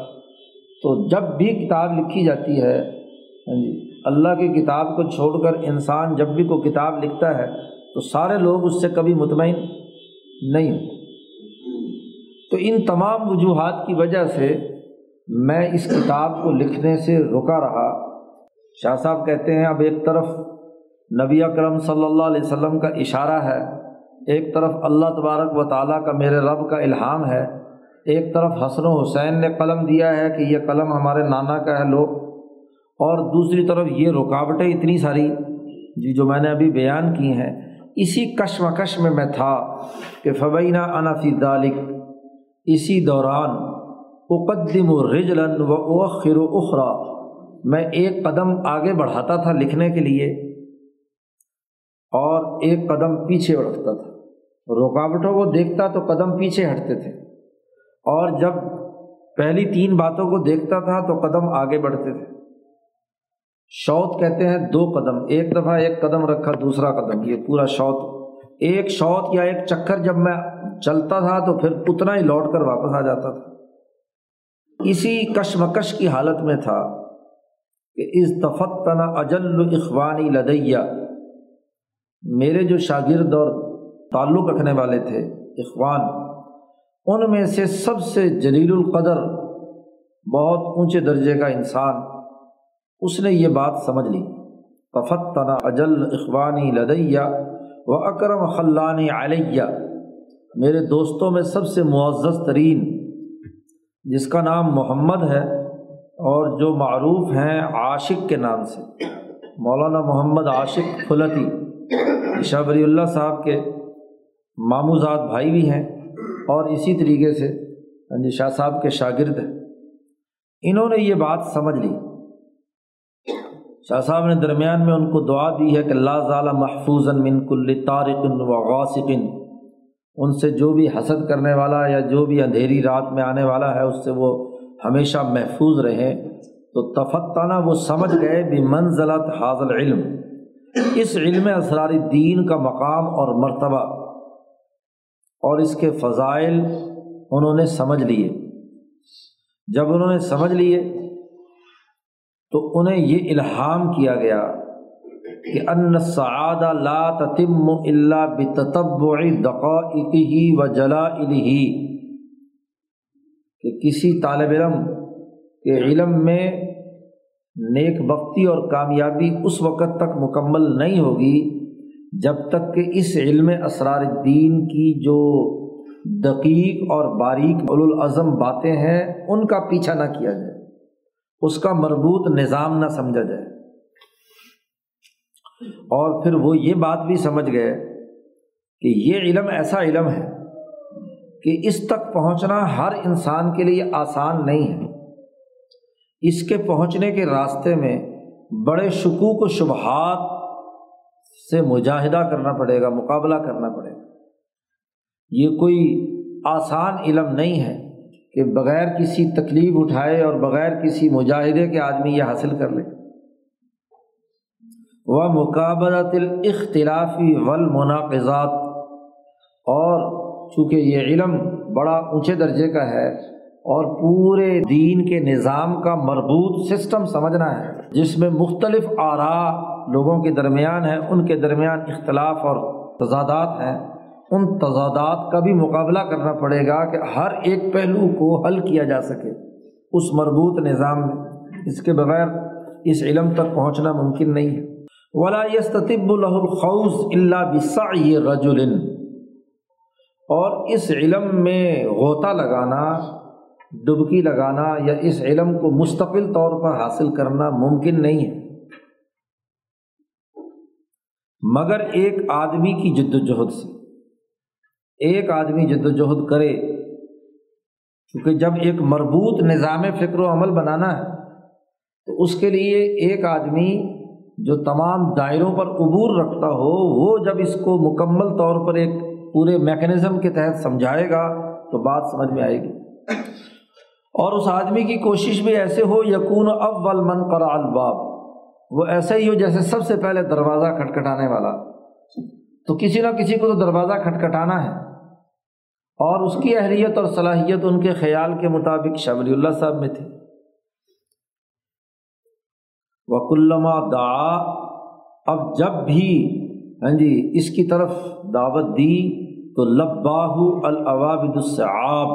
تو جب بھی کتاب لکھی جاتی ہے، اللہ کی کتاب کو چھوڑ کر انسان جب بھی کوئی کتاب لکھتا ہے تو سارے لوگ اس سے کبھی مطمئن نہیں ہوتے۔ تو ان تمام وجوہات کی وجہ سے میں اس کتاب کو لکھنے سے رکا رہا۔ شاہ صاحب کہتے ہیں اب ایک طرف نبی اکرم صلی اللہ علیہ وسلم کا اشارہ ہے، ایک طرف اللہ تبارک و تعالیٰ کا، میرے رب کا الہام ہے، ایک طرف حسن و حسین نے قلم دیا ہے کہ یہ قلم ہمارے نانا کا ہے لو، اور دوسری طرف یہ رکاوٹیں اتنی ساری جی جو میں نے ابھی بیان کی ہیں۔ اسی کشمکش میں میں تھا کہ فبینا انا فی ذلک، اسی دوران اقدم رجلا واؤخر اخرى، میں ایک قدم آگے بڑھاتا تھا لکھنے کے لیے اور ایک قدم پیچھے بڑھتا تھا، رکاوٹوں کو دیکھتا تو قدم پیچھے ہٹتے تھے، اور جب پہلی تین باتوں کو دیکھتا تھا تو قدم آگے بڑھتے تھے۔ شوط کہتے ہیں دو قدم، ایک دفعہ ایک قدم رکھا دوسرا قدم، یہ پورا شوط، ایک شوط یا ایک چکر جب میں چلتا تھا تو پھر اتنا ہی لوٹ کر واپس آ جاتا تھا۔ اسی کشمکش کی حالت میں تھا کہ اذ تفتن اجل اخوانی لدیا، میرے جو شاگرد اور تعلق رکھنے والے تھے اخوان، ان میں سے سب سے جلیل القدر، بہت اونچے درجے کا انسان، اس نے یہ بات سمجھ لی۔ تفتنا اجل اخوانی لدیہ و اکرم خلانی علیہ، میرے دوستوں میں سب سے معزز ترین، جس کا نام محمد ہے اور جو معروف ہیں عاشق کے نام سے، مولانا محمد عاشق خلتی، شاہ ولی اللہ صاحب کے ماموزاد بھائی بھی ہیں، اور اسی طریقے سے شاہ صاحب کے شاگرد ہیں، انہوں نے یہ بات سمجھ لی۔ شاہ صاحب نے درمیان میں ان کو دعا دی ہے کہ لا زال محفوظا من کل طارق و غاسق، ان سے جو بھی حسد کرنے والا یا جو بھی اندھیری رات میں آنے والا ہے اس سے وہ ہمیشہ محفوظ رہے۔ تو تفتنا، وہ سمجھ گئے بمنزلت حاصل علم، اس علم اسرار الدین کا مقام اور مرتبہ اور اس کے فضائل انہوں نے سمجھ لیے۔ جب انہوں نے سمجھ لیے تو انہیں یہ الہام کیا گیا کہ ان السعادہ لا تتم الا بتتبع دقائقہ وجلائلہ، کہ کسی طالب علم کے علم میں نیک بختی اور کامیابی اس وقت تک مکمل نہیں ہوگی جب تک کہ اس علمِ اسرار الدین کی جو دقیق اور باریک اولوالعزم باتیں ہیں ان کا پیچھا نہ کیا جائے، اس کا مربوط نظام نہ سمجھا جائے۔ اور پھر وہ یہ بات بھی سمجھ گئے کہ یہ علم ایسا علم ہے کہ اس تک پہنچنا ہر انسان کے لیے آسان نہیں ہے، اس کے پہنچنے کے راستے میں بڑے شکوک و شبہات سے مجاہدہ کرنا پڑے گا، مقابلہ کرنا پڑے گا۔ یہ کوئی آسان علم نہیں ہے کہ بغیر کسی تکلیف اٹھائے اور بغیر کسی مجاہدے کے آدمی یہ حاصل کر لے۔ وَمُقَابَلَةِ الْاِخْتِلَافِ وَالْمُنَاقِضَاتِ، اور چونکہ یہ علم بڑا اونچے درجے کا ہے اور پورے دین کے نظام کا مربوط سسٹم سمجھنا ہے جس میں مختلف آراء لوگوں کے درمیان ہیں، ان کے درمیان اختلاف اور تضادات ہیں، ان تضادات کا بھی مقابلہ کرنا پڑے گا کہ ہر ایک پہلو کو حل کیا جا سکے اس مربوط نظام میں۔ اس کے بغیر اس علم تک پہنچنا ممکن نہیں ہے۔ وَلَا يَسْتَطِبُّ لَهُ الْخَوْضُ إِلَّا بِسَعْيِ رَجُلٍ، اور اس علم میں غوطہ لگانا، ڈبکی لگانا یا اس علم کو مستقل طور پر حاصل کرنا ممکن نہیں ہے مگر ایک آدمی کی جد و جہد سے۔ ایک آدمی جد و جہد کرے، کیونکہ جب ایک مربوط نظام فکر و عمل بنانا ہے تو اس کے لیے ایک آدمی جو تمام دائروں پر عبور رکھتا ہو، وہ جب اس کو مکمل طور پر ایک پورے میکینزم کے تحت سمجھائے گا تو بات سمجھ میں آئے گی۔ اور اس آدمی کی کوشش بھی ایسے ہو، یکون اول من قرع الباب، وہ ایسے ہی ہو جیسے سب سے پہلے دروازہ کھٹکھٹانے والا۔ تو کسی نہ کسی کو تو دروازہ کھٹکھٹانا ہے، اور اس کی اہلیت اور صلاحیت ان کے خیال کے مطابق شاہ ولی اللہ صاحب میں تھی۔ وَكُلَّمَا دَعَا، اب جب بھی ہاں جی اس کی طرف دعوت دی تو لباہ العوابد الصعاب،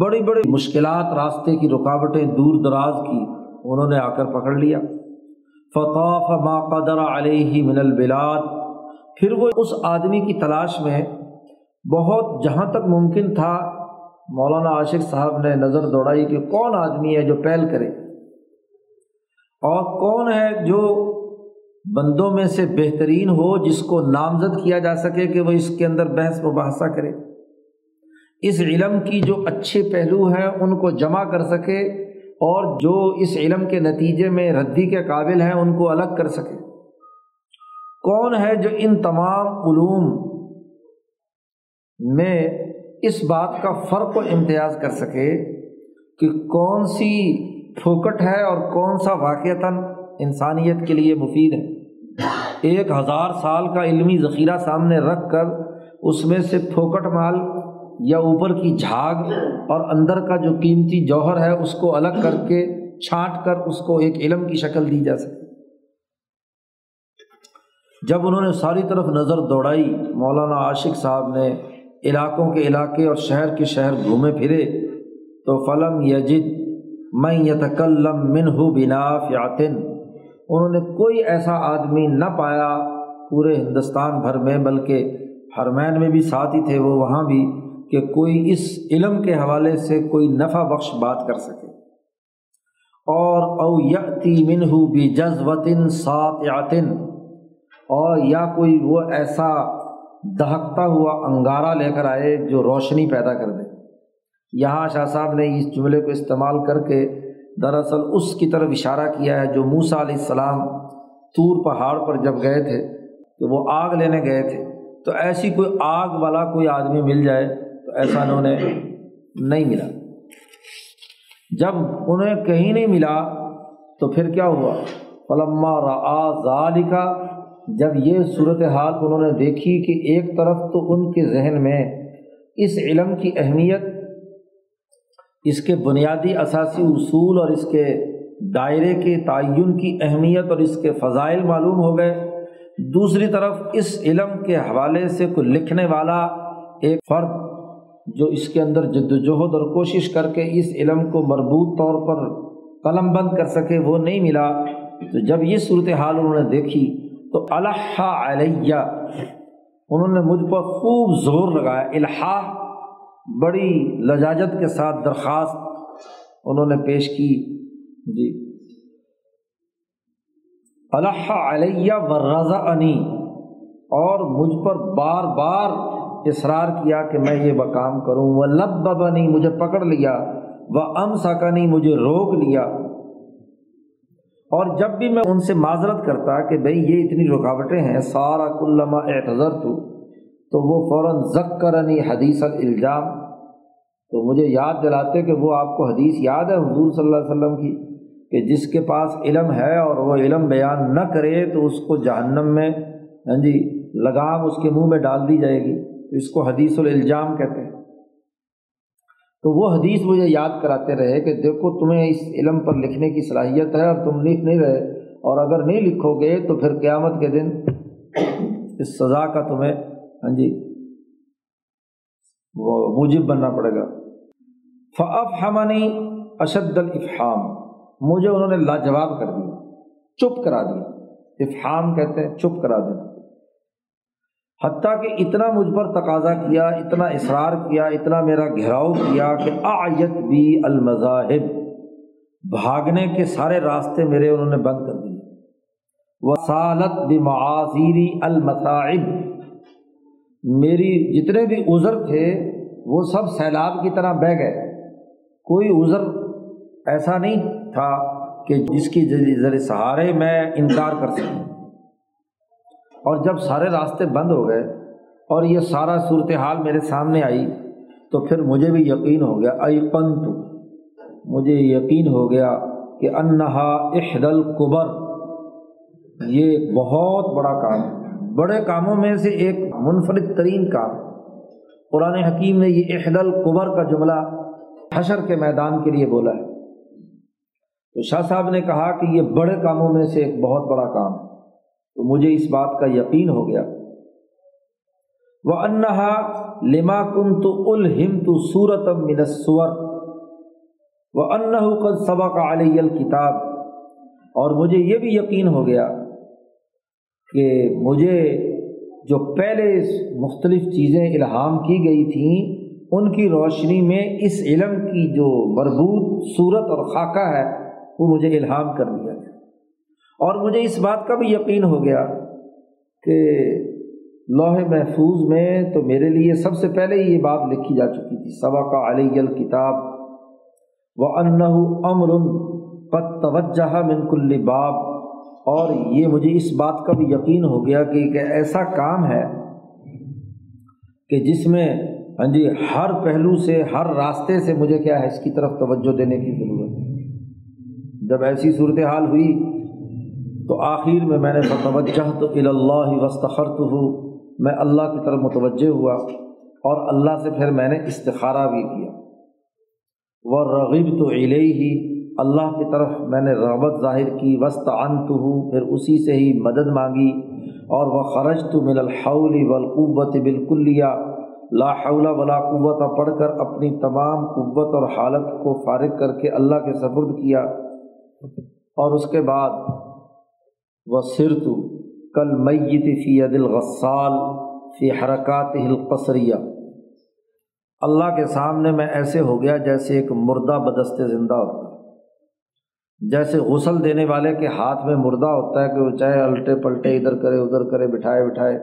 بڑی بڑی مشکلات، راستے کی رکاوٹیں دور دراز کی انہوں نے آ کر پکڑ لیا۔ فطاف ما قدر علیہ من البلاد، پھر وہ اس آدمی کی تلاش میں بہت جہاں تک ممکن تھا، مولانا عاشق صاحب نے نظر دوڑائی کہ کون آدمی ہے جو پہل کرے اور کون ہے جو بندوں میں سے بہترین ہو، جس کو نامزد کیا جا سکے کہ وہ اس کے اندر بحث مباحثہ کرے، اس علم کی جو اچھے پہلو ہیں ان کو جمع کر سکے اور جو اس علم کے نتیجے میں ردی کے قابل ہیں ان کو الگ کر سکے۔ کون ہے جو ان تمام علوم میں اس بات کا فرق و امتیاز کر سکے کہ کون سی پھوکٹ ہے اور کون سا واقعتاً انسانیت کے لیے مفید ہے۔ ایک ہزار سال کا علمی ذخیرہ سامنے رکھ کر اس میں سے پھوکٹ مال یا اوپر کی جھاگ اور اندر کا جو قیمتی جوہر ہے اس کو الگ کر کے چھانٹ کر اس کو ایک علم کی شکل دی جا سکے۔ جب انہوں نے ساری طرف نظر دوڑائی، مولانا عاشق صاحب نے علاقوں کے علاقے اور شہر کے شہر گھومے پھرے تو فلم یجد من یتکلم منہ بنافعۃ، انہوں نے کوئی ایسا آدمی نہ پایا پورے ہندوستان بھر میں، بلکہ حرمین میں بھی ساتھ ہی تھے وہ، وہاں بھی، کہ کوئی اس علم کے حوالے سے کوئی نفع بخش بات کر سکے۔ اور او یاتی منہ بجذوۃ ساطعۃ، اور یا کوئی وہ ایسا دہکتا ہوا انگارہ لے کر آئے جو روشنی پیدا کر دے۔ یہاں شاہ صاحب نے اس جملے کو استعمال کر کے دراصل اس کی طرف اشارہ کیا ہے جو موسیٰ علیہ السلام طور پہاڑ پر جب گئے تھے تو وہ آگ لینے گئے تھے، تو ایسی کوئی آگ والا کوئی آدمی مل جائے، تو ایسا انہوں نے نہیں ملا۔ جب انہیں کہیں نہیں ملا تو پھر کیا ہوا، فلما رأى ذلك، جب یہ صورتحال انہوں نے دیکھی کہ ایک طرف تو ان کے ذہن میں اس علم کی اہمیت، اس کے بنیادی اساسی اصول اور اس کے دائرے کے تعین کی اہمیت اور اس کے فضائل معلوم ہو گئے، دوسری طرف اس علم کے حوالے سے کوئی لکھنے والا ایک فرد جو اس کے اندر جد و جہد اور کوشش کر کے اس علم کو مربوط طور پر قلم بند کر سکے وہ نہیں ملا۔ تو جب یہ صورتحال انہوں نے دیکھی تو الحا علیہ، انہوں نے مجھ پر خوب زور لگایا، الحا بڑی لجاجت کے ساتھ درخواست انہوں نے پیش کی۔ جی الحا علیہ ورضعنی، اور مجھ پر بار بار اصرار کیا کہ میں یہ کام کروں، ولببنی مجھے پکڑ لیا، وامسکنی مجھے روک لیا۔ اور جب بھی میں ان سے معذرت کرتا کہ بھئی یہ اتنی رکاوٹیں ہیں، سارا کلما اعتذرت، تو وہ فوراً ذکرنی حدیث الالجام، تو مجھے یاد دلاتے کہ وہ آپ کو حدیث یاد ہے حضور صلی اللہ علیہ وسلم کی کہ جس کے پاس علم ہے اور وہ علم بیان نہ کرے تو اس کو جہنم میں ہاں جی لگام اس کے منہ میں ڈال دی جائے گی، اس کو حدیث الالجام کہتے ہیں۔ تو وہ حدیث مجھے یاد کراتے رہے کہ دیکھو تمہیں اس علم پر لکھنے کی صلاحیت ہے اور تم لکھ نہیں رہے، اور اگر نہیں لکھو گے تو پھر قیامت کے دن اس سزا کا تمہیں ہاں جی وہ موجب بننا پڑے گا۔ فافحمنی اشد الافحام، مجھے انہوں نے لاجواب کر دیا، چپ کرا دیا، افحام کہتے ہیں چپ کرا دینا، حتیٰ کہ اتنا مجھ پر تقاضا کیا، اتنا اصرار کیا، اتنا میرا گھراؤ کیا کہ اعیت بی المذاہب، بھاگنے کے سارے راستے میرے انہوں نے بند کر دیے۔ وسالت بمعاذیری المصاعب، میری جتنے بھی عذر تھے وہ سب سیلاب کی طرح بہہ گئے، کوئی عذر ایسا نہیں تھا کہ جس کی ذریعے سہارے میں انکار کر سکوں۔ اور جب سارے راستے بند ہو گئے اور یہ سارا صورتحال میرے سامنے آئی تو پھر مجھے بھی یقین ہو گیا، ایقنت، مجھے یقین ہو گیا کہ انہا احد الکبر، یہ بہت بڑا کام، بڑے کاموں میں سے ایک منفرد ترین کام۔ قرآن حکیم نے یہ احد الکبر کا جملہ حشر کے میدان کے لیے بولا ہے۔ تو شاہ صاحب نے کہا کہ یہ بڑے کاموں میں سے ایک بہت بڑا کام ہے، تو مجھے اس بات کا یقین ہو گیا۔ وَأَنَّهَا لِمَا كُنْتُ أُلْهِمْتُ سُورَةً مِّنَ السُّوَرِ وَأَنَّهُ قَدْ سَبَقَ عَلَيَّ الْكِتَابِ، اور مجھے یہ بھی یقین ہو گیا کہ مجھے جو پہلے مختلف چیزیں الہام کی گئی تھیں ان کی روشنی میں اس علم کی جو مربوط صورت اور خاکہ ہے وہ مجھے الہام کر دیا گیا۔ اور مجھے اس بات کا بھی یقین ہو گیا کہ لوح محفوظ میں تو میرے لیے سب سے پہلے ہی یہ بات لکھی جا چکی تھی، سبق علی الکتاب وانہ امر قد توجہ من کل باب، اور یہ مجھے اس بات کا بھی یقین ہو گیا کہ ایک ایسا کام ہے کہ جس میں ہاں جی ہر پہلو سے ہر راستے سے مجھے کیا ہے اس کی طرف توجہ دینے کی ضرورت ہے۔ جب ایسی صورتحال ہوئی تو آخر میں میں نے فتوجہت الی اللہ واستخرتہ، میں اللہ کی طرف متوجہ ہوا اور اللہ سے پھر میں نے استخارہ بھی کیا۔ ورغبت علیہ، اللہ کی طرف میں نے رغبت ظاہر کی، واستعنتہ، پھر اسی سے ہی مدد مانگی، اور وخرجت من الحول والقوت بالکلیہ، لا حول ولا قوت پڑھ کر اپنی تمام قوت اور حالت کو فارغ کر کے اللہ کے سپرد کیا۔ اور اس کے بعد وصرت کالمیت فی ید الغسال فی حرکاتہ القصریہ، اللہ کے سامنے میں ایسے ہو گیا جیسے ایک مردہ بدست زندہ ہوتا ہے، جیسے غسل دینے والے کے ہاتھ میں مردہ ہوتا ہے کہ وہ چاہے الٹے پلٹے ادھر کرے ادھر کرے بٹھائے بٹھائے،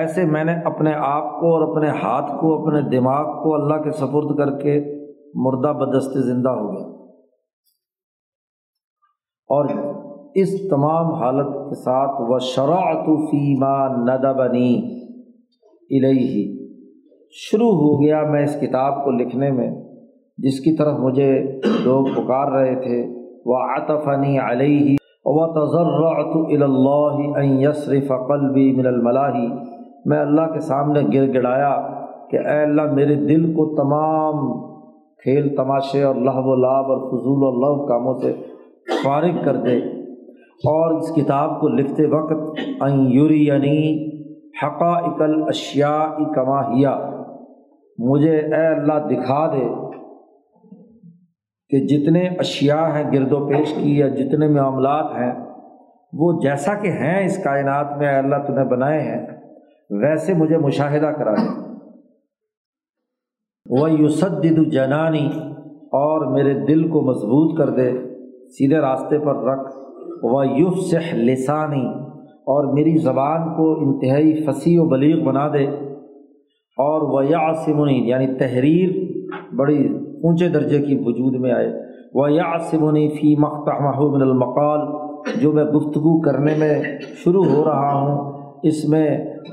ایسے میں نے اپنے آپ کو اور اپنے ہاتھ کو اپنے دماغ کو اللہ کے سپرد کر کے مردہ بدست زندہ ہو گیا۔ اور اس تمام حالت کے ساتھ وشرعت فیما ندبنی الیہ، شروع ہو گیا میں اس کتاب کو لکھنے میں جس کی طرف مجھے لوگ پکار رہے تھے۔ وعطفنی علیہ وتضرعت الی اللہ ان یصرف قلبی من الملاہی، میں اللہ کے سامنے گر گڑایا کہ اے اللہ میرے دل کو تمام کھیل تماشے اور لہو و لعب اور فضول و لغو کاموں سے فارغ کر دے، اور اس کتاب کو لکھتے وقت ان یرینی حقائق الاشیاء کما ہیا، مجھے اے اللہ دکھا دے کہ جتنے اشیاء ہیں گرد و پیش کی یا جتنے معاملات ہیں وہ جیسا کہ ہیں اس کائنات میں، اے اللہ تو نے بنائے ہیں، ویسے مجھے مشاہدہ کرا دے۔ وَيُسَدِّدُ جَنَانِي، اور میرے دل کو مضبوط کر دے، سیدھے راستے پر رکھ۔ وَيُفْسِحْ لِسَانِي، اور میری زبان کو انتہائی فصیح و بلیغ بنا دے۔ اور وَيَعْصِمُنِي، یعنی تحریر بڑی اونچے درجے کی وجود میں آئے۔ وَيَعْصِمُنِي فِي مَقْتَعْمَهُ مِنَ الْمَقَالِ، جو میں گفتگو کرنے میں شروع ہو رہا ہوں اس میں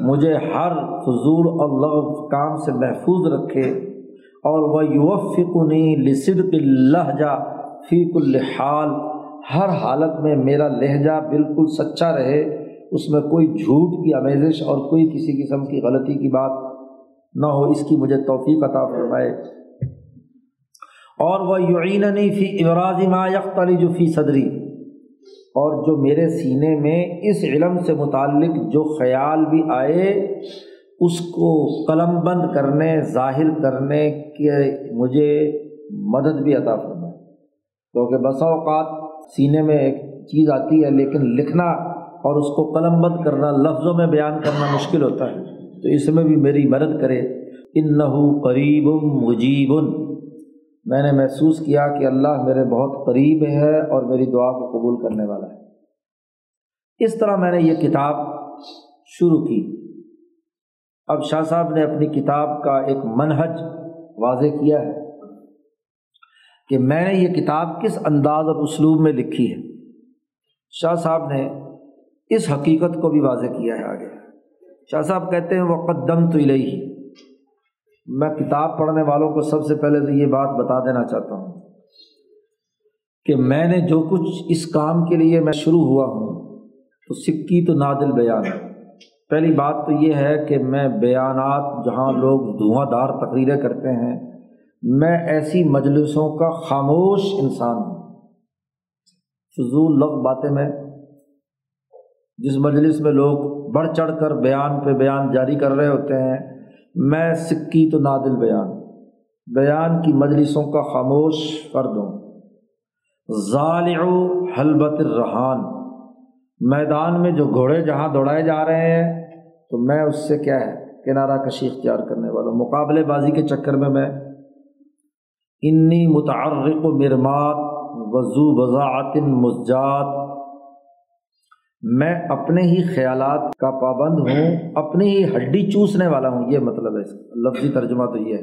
مجھے ہر فضول اور لغو کام سے محفوظ رکھے۔ اور وَيُوَفِّقُنِي لِصِدْقِ اللَّهْجَةِ فِي كُلِّ حَال، ہر حالت میں میرا لہجہ بالکل سچا رہے، اس میں کوئی جھوٹ کی آمیزش اور کوئی کسی قسم کی غلطی کی بات نہ ہو، اس کی مجھے توفیق عطا فرمائے۔ اور وَيُعِينَنِي فِي إِبْرَازِ مَا يَخْتَلِجُ فِي صَدْرِي، اور جو میرے سینے میں اس علم سے متعلق جو خیال بھی آئے اس کو قلم بند کرنے، ظاہر کرنے کے مجھے مدد بھی عطا فرمائے، کیونکہ بسا اوقات سینے میں ایک چیز آتی ہے لیکن لکھنا اور اس کو قلم بند کرنا، لفظوں میں بیان کرنا مشکل ہوتا ہے، تو اس میں بھی میری مدد کرے۔ اِنَّهُ قَرِيبٌ مُجِيبٌ، میں نے محسوس کیا کہ اللہ میرے بہت قریب ہے اور میری دعا کو قبول کرنے والا ہے۔ اس طرح میں نے یہ کتاب شروع کی۔ اب شاہ صاحب نے اپنی کتاب کا ایک منہج واضح کیا ہے کہ میں نے یہ کتاب کس انداز اور اسلوب میں لکھی ہے۔ شاہ صاحب نے اس حقیقت کو بھی واضح کیا ہے آگے۔ شاہ صاحب کہتے ہیں وَقَدَّمْتُ إِلَيْهِ، میں کتاب پڑھنے والوں کو سب سے پہلے تو یہ بات بتا دینا چاہتا ہوں کہ میں نے جو کچھ اس کام کے لیے میں شروع ہوا ہوں تو سکی تو نادل بیان ہے۔ پہلی بات تو یہ ہے کہ میں بیانات جہاں لوگ دھواں دھار تقریریں کرتے ہیں، میں ایسی مجلسوں کا خاموش انسان ہوں۔ فضول لفظ باتیں میں، جس مجلس میں لوگ بڑھ چڑھ کر بیان پہ بیان جاری کر رہے ہوتے ہیں، میں سکی تو نادل بیان بیان کی مجلسوں کا خاموش فرد ہوں۔ ضالع حلبت الرحان، میدان میں جو گھوڑے جہاں دوڑائے جا رہے ہیں تو میں اس سے کیا ہے کنارہ کشی اختیار کرنے والا، مقابلے بازی کے چکر میں میں۔ انی متعرق مرمات وزو بضاعت مزجات، میں اپنے ہی خیالات کا پابند ہوں، اپنی ہی ہڈی چوسنے والا ہوں، یہ مطلب ہے اس کا، لفظی ترجمہ تو یہ ہے۔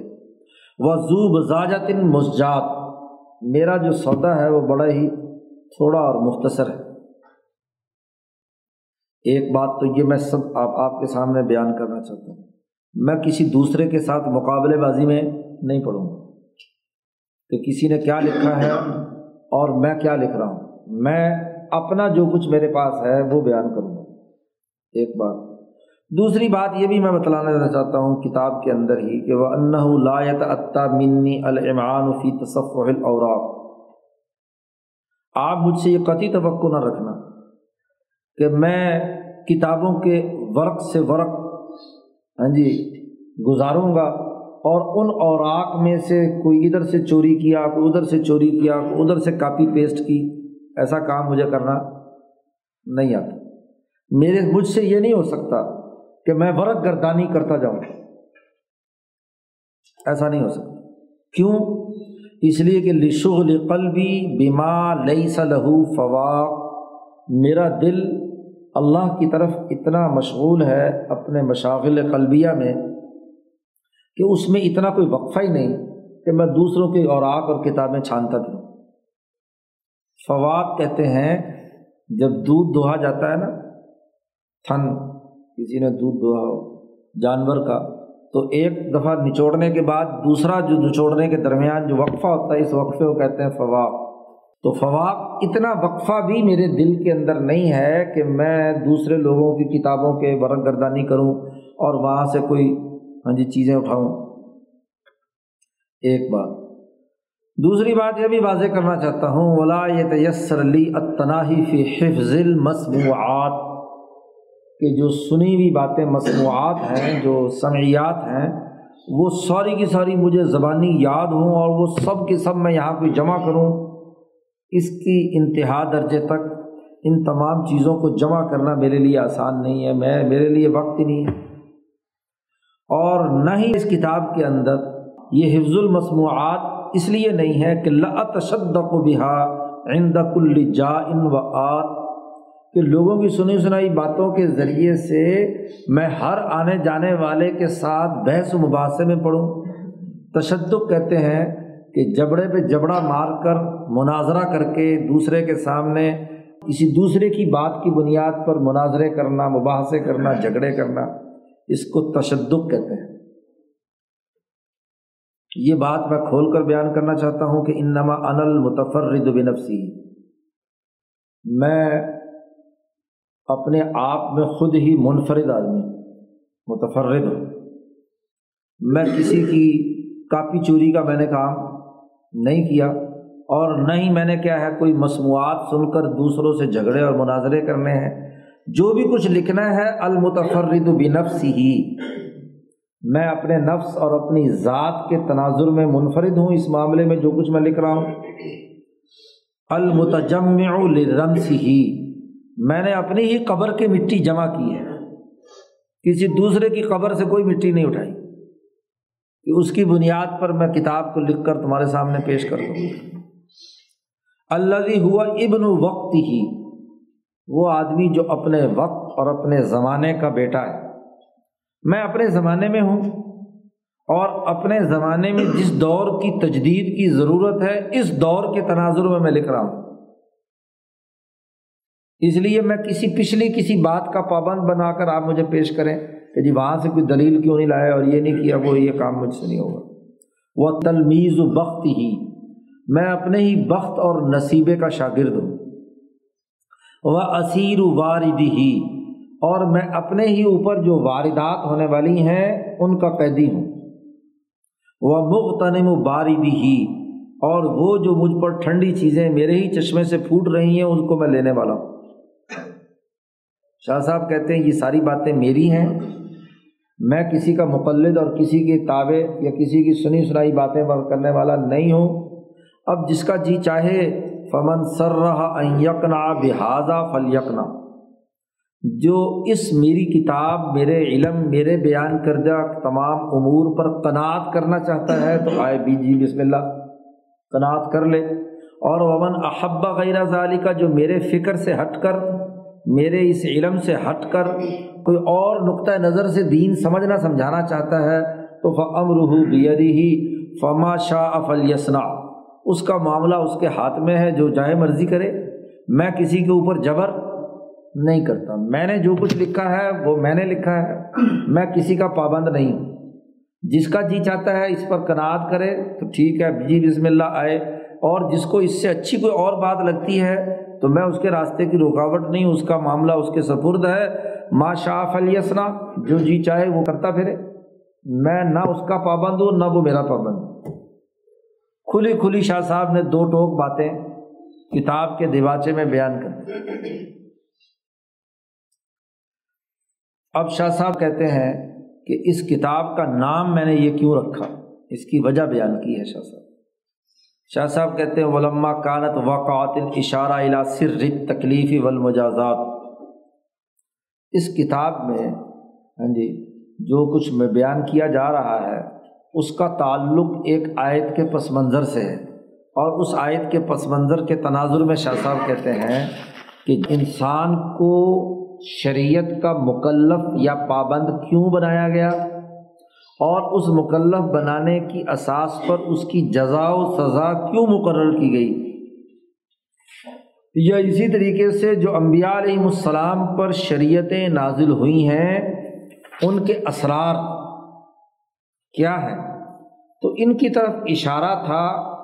وَذُو بَزَاجَةٍ مُزْجَاتٍ، میرا جو سودا ہے وہ بڑا ہی تھوڑا اور مختصر ہے۔ ایک بات تو یہ میں سب آپ آپ کے سامنے بیان کرنا چاہتا ہوں، میں کسی دوسرے کے ساتھ مقابلے بازی میں نہیں پڑھوں گا کہ کسی نے کیا لکھا ہے اور میں کیا لکھ رہا ہوں، میں اپنا جو کچھ میرے پاس ہے وہ بیان کروں گا، ایک بات۔ دوسری بات یہ بھی میں بتلانا چاہتا ہوں کتاب کے اندر ہی کہ وَأَنَّهُ لَا يَتَأَتَّى مِنِّي الْإِمْعَانُ فِي تَصَفُّحِ الْأَوْرَاقِ، آپ مجھ سے یہ قطعی توقع نہ رکھنا کہ میں کتابوں کے ورق سے ورق ہاں جی گزاروں گا اور ان اوراق میں سے کوئی ادھر سے چوری کیا، کوئی ادھر سے چوری کیا، کوئی ادھر سے کاپی پیسٹ کی، ایسا کام مجھے کرنا نہیں آتا۔ میرے مجھ سے یہ نہیں ہو سکتا کہ میں ورق گردانی کرتا جاؤں، ایسا نہیں ہو سکتا۔ کیوں؟ اس لیے کہ لشغل قلبی بما لیس لہ فواق، میرا دل اللہ کی طرف اتنا مشغول ہے اپنے مشاغل قلبیہ میں کہ اس میں اتنا کوئی وقفہ ہی نہیں کہ میں دوسروں کی اوراق اور کتابیں چھانتا پھروں۔ فواق کہتے ہیں جب دودھ دوہا جاتا ہے نا، تھن کسی نے دودھ دوہا ہو جانور کا، تو ایک دفعہ نچوڑنے کے بعد دوسرا جو نچوڑنے کے درمیان جو وقفہ ہوتا ہے، اس وقفے کو کہتے ہیں فواق۔ تو فواق اتنا وقفہ بھی میرے دل کے اندر نہیں ہے کہ میں دوسرے لوگوں کی کتابوں کے ورق گردانی کروں اور وہاں سے کوئی ہاں جی چیزیں اٹھاؤں، ایک بات۔ دوسری بات یہ بھی واضح کرنا چاہتا ہوں ولا یتیسر لی التناہی فی حفظ المسموعات، کہ جو سنی ہوئی باتیں مسموعات ہیں، جو سمعیات ہیں، وہ ساری کی ساری مجھے زبانی یاد ہوں اور وہ سب کے سب میں یہاں پہ جمع کروں، اس کی انتہا درجے تک ان تمام چیزوں کو جمع کرنا میرے لیے آسان نہیں ہے، میں میرے لیے وقت نہیں ہے، اور نہ ہی اس کتاب کے اندر یہ حفظ المسموعات اس لیے نہیں ہے کہ لَأَتَشَدَّقُ بِهَا عِنْدَ كُلِّ جَائِن وَآت، کہ لوگوں کی سنی سنائی باتوں کے ذریعے سے میں ہر آنے جانے والے کے ساتھ بحث و مباحثے میں پڑھوں۔ تشدق کہتے ہیں کہ جبڑے پہ جبڑا مار کر مناظرہ کر کے دوسرے کے سامنے کسی دوسرے کی بات کی بنیاد پر مناظرے کرنا، مباحثے کرنا، جھگڑے کرنا، اس کو تشدق کہتے ہیں۔ یہ بات میں کھول کر بیان کرنا چاہتا ہوں کہ انما انا المتفرد بنفسی، میں اپنے آپ میں خود ہی منفرد آدمی، متفرد ہوں، میں کسی کی کاپی چوری کا میں نے کام نہیں کیا، اور نہ ہی میں نے کیا ہے کوئی مسموعات سن کر دوسروں سے جھگڑے اور مناظرے کرنے ہیں۔ جو بھی کچھ لکھنا ہے المتفرد بنفسہ، میں اپنے نفس اور اپنی ذات کے تناظر میں منفرد ہوں اس معاملے میں جو کچھ میں لکھ رہا ہوں۔ المتجمع لرمسہ، میں نے اپنی ہی قبر کی مٹی جمع کی ہے، کسی دوسرے کی قبر سے کوئی مٹی نہیں اٹھائی کہ اس کی بنیاد پر میں کتاب کو لکھ کر تمہارے سامنے پیش کر دوں۔ الذی ہوا ابن وقتہ، وہ آدمی جو اپنے وقت اور اپنے زمانے کا بیٹا ہے، میں اپنے زمانے میں ہوں اور اپنے زمانے میں جس دور کی تجدید کی ضرورت ہے اس دور کے تناظر میں میں لکھ رہا ہوں، اس لیے میں کسی پچھلی کسی بات کا پابند بنا کر آپ مجھے پیش کریں کہ جی وہاں سے کوئی دلیل کیوں نہیں لایا اور یہ نہیں کیا، وہ یہ کام مجھ سے نہیں ہوگا۔ وہ تلمیذ بخت ہی، میں اپنے ہی بخت اور نصیبے کا شاگرد ہوں۔ وَأَسِيرُ وَارِدِهِ، اور میں اپنے ہی اوپر جو واردات ہونے والی ہیں ان کا قیدی ہوں۔ وَمُغْتَنِمُ بَارِدِهِ، اور وہ جو مجھ پر ٹھنڈی چیزیں میرے ہی چشمے سے پھوٹ رہی ہیں ان کو میں لینے والا ہوں۔ شاہ صاحب کہتے ہیں یہ ساری باتیں میری ہیں، میں کسی کا مقلد اور کسی کے تابع یا کسی کی سنی سنائی باتیں کرنے والا نہیں ہوں۔ اب جس کا جی چاہے فمن سرح ان یقنع بہذا فلیقنع، جو اس میری کتاب، میرے علم، میرے بیان کردہ تمام امور پر قناعت کرنا چاہتا ہے تو آئے بی جی بسم اللہ قناعت کر لے، اور ومن احب غیر ذالک، جو میرے فکر سے ہٹ کر، میرے اس علم سے ہٹ کر کوئی اور نقطہ نظر سے دین سمجھنا سمجھانا چاہتا ہے تو فامرہ بیدہ فما شاء فلیصنع، اس کا معاملہ اس کے ہاتھ میں ہے، جو چاہے مرضی کرے، میں کسی کے اوپر جبر نہیں کرتا، میں نے جو کچھ لکھا ہے وہ میں نے لکھا ہے، میں کسی کا پابند نہیں ہوں۔ جس کا جی چاہتا ہے اس پر قناعت کرے تو ٹھیک ہے، جی بسم اللہ آئے، اور جس کو اس سے اچھی کوئی اور بات لگتی ہے تو میں اس کے راستے کی رکاوٹ نہیں، اس کا معاملہ اس کے سپرد ہے۔ ما شاء فلیصنع، جو جی چاہے وہ کرتا پھرے، میں نہ اس کا پابند ہوں نہ وہ میرا پابند ہوں۔ کھلی کھلی شاہ صاحب نے دو ٹوک باتیں کتاب کے دیباچے میں بیان کر دی۔ اب شاہ صاحب کہتے ہیں کہ اس کتاب کا نام میں نے یہ کیوں رکھا، اس کی وجہ بیان کی ہے شاہ صاحب۔ شاہ صاحب کہتے ہیں ولما کانت وقعت الاشارہ الی سر التکلیف والمجازات، اس کتاب میں ہاں جی جو کچھ میں بیان کیا جا رہا ہے اس کا تعلق ایک آیت کے پس منظر سے ہے، اور اس آیت کے پس منظر کے تناظر میں شاہ صاحب کہتے ہیں کہ انسان کو شریعت کا مکلف یا پابند کیوں بنایا گیا، اور اس مکلف بنانے کی اساس پر اس کی جزا و سزا کیوں مقرر کی گئی۔ یا اسی طریقے سے جو انبیاء علیہ السلام پر شریعتیں نازل ہوئی ہیں ان کے اسرار کیا ہے، تو ان کی طرف اشارہ تھا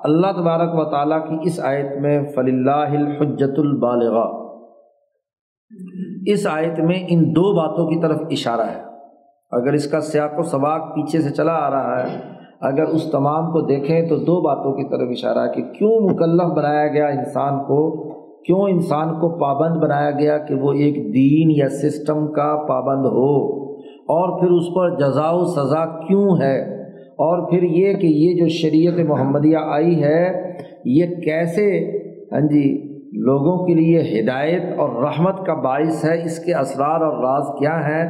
اللہ تبارک و تعالیٰ کی اس آیت میں فَلِلَّهِ الْحُجَّةُ الْبَالِغَةُ، اس آیت میں ان دو باتوں کی طرف اشارہ ہے۔ اگر اس کا سیاق و سباق پیچھے سے چلا آ رہا ہے، اگر اس تمام کو دیکھیں تو دو باتوں کی طرف اشارہ ہے کہ کیوں مکلف بنایا گیا انسان کو، کیوں انسان کو پابند بنایا گیا کہ وہ ایک دین یا سسٹم کا پابند ہو، اور پھر اس پر جزا و سزا کیوں ہے۔ اور پھر یہ کہ یہ جو شریعت محمدیہ آئی ہے یہ کیسے ہاں جی لوگوں کے لیے ہدایت اور رحمت کا باعث ہے، اس کے اسرار اور راز کیا ہیں،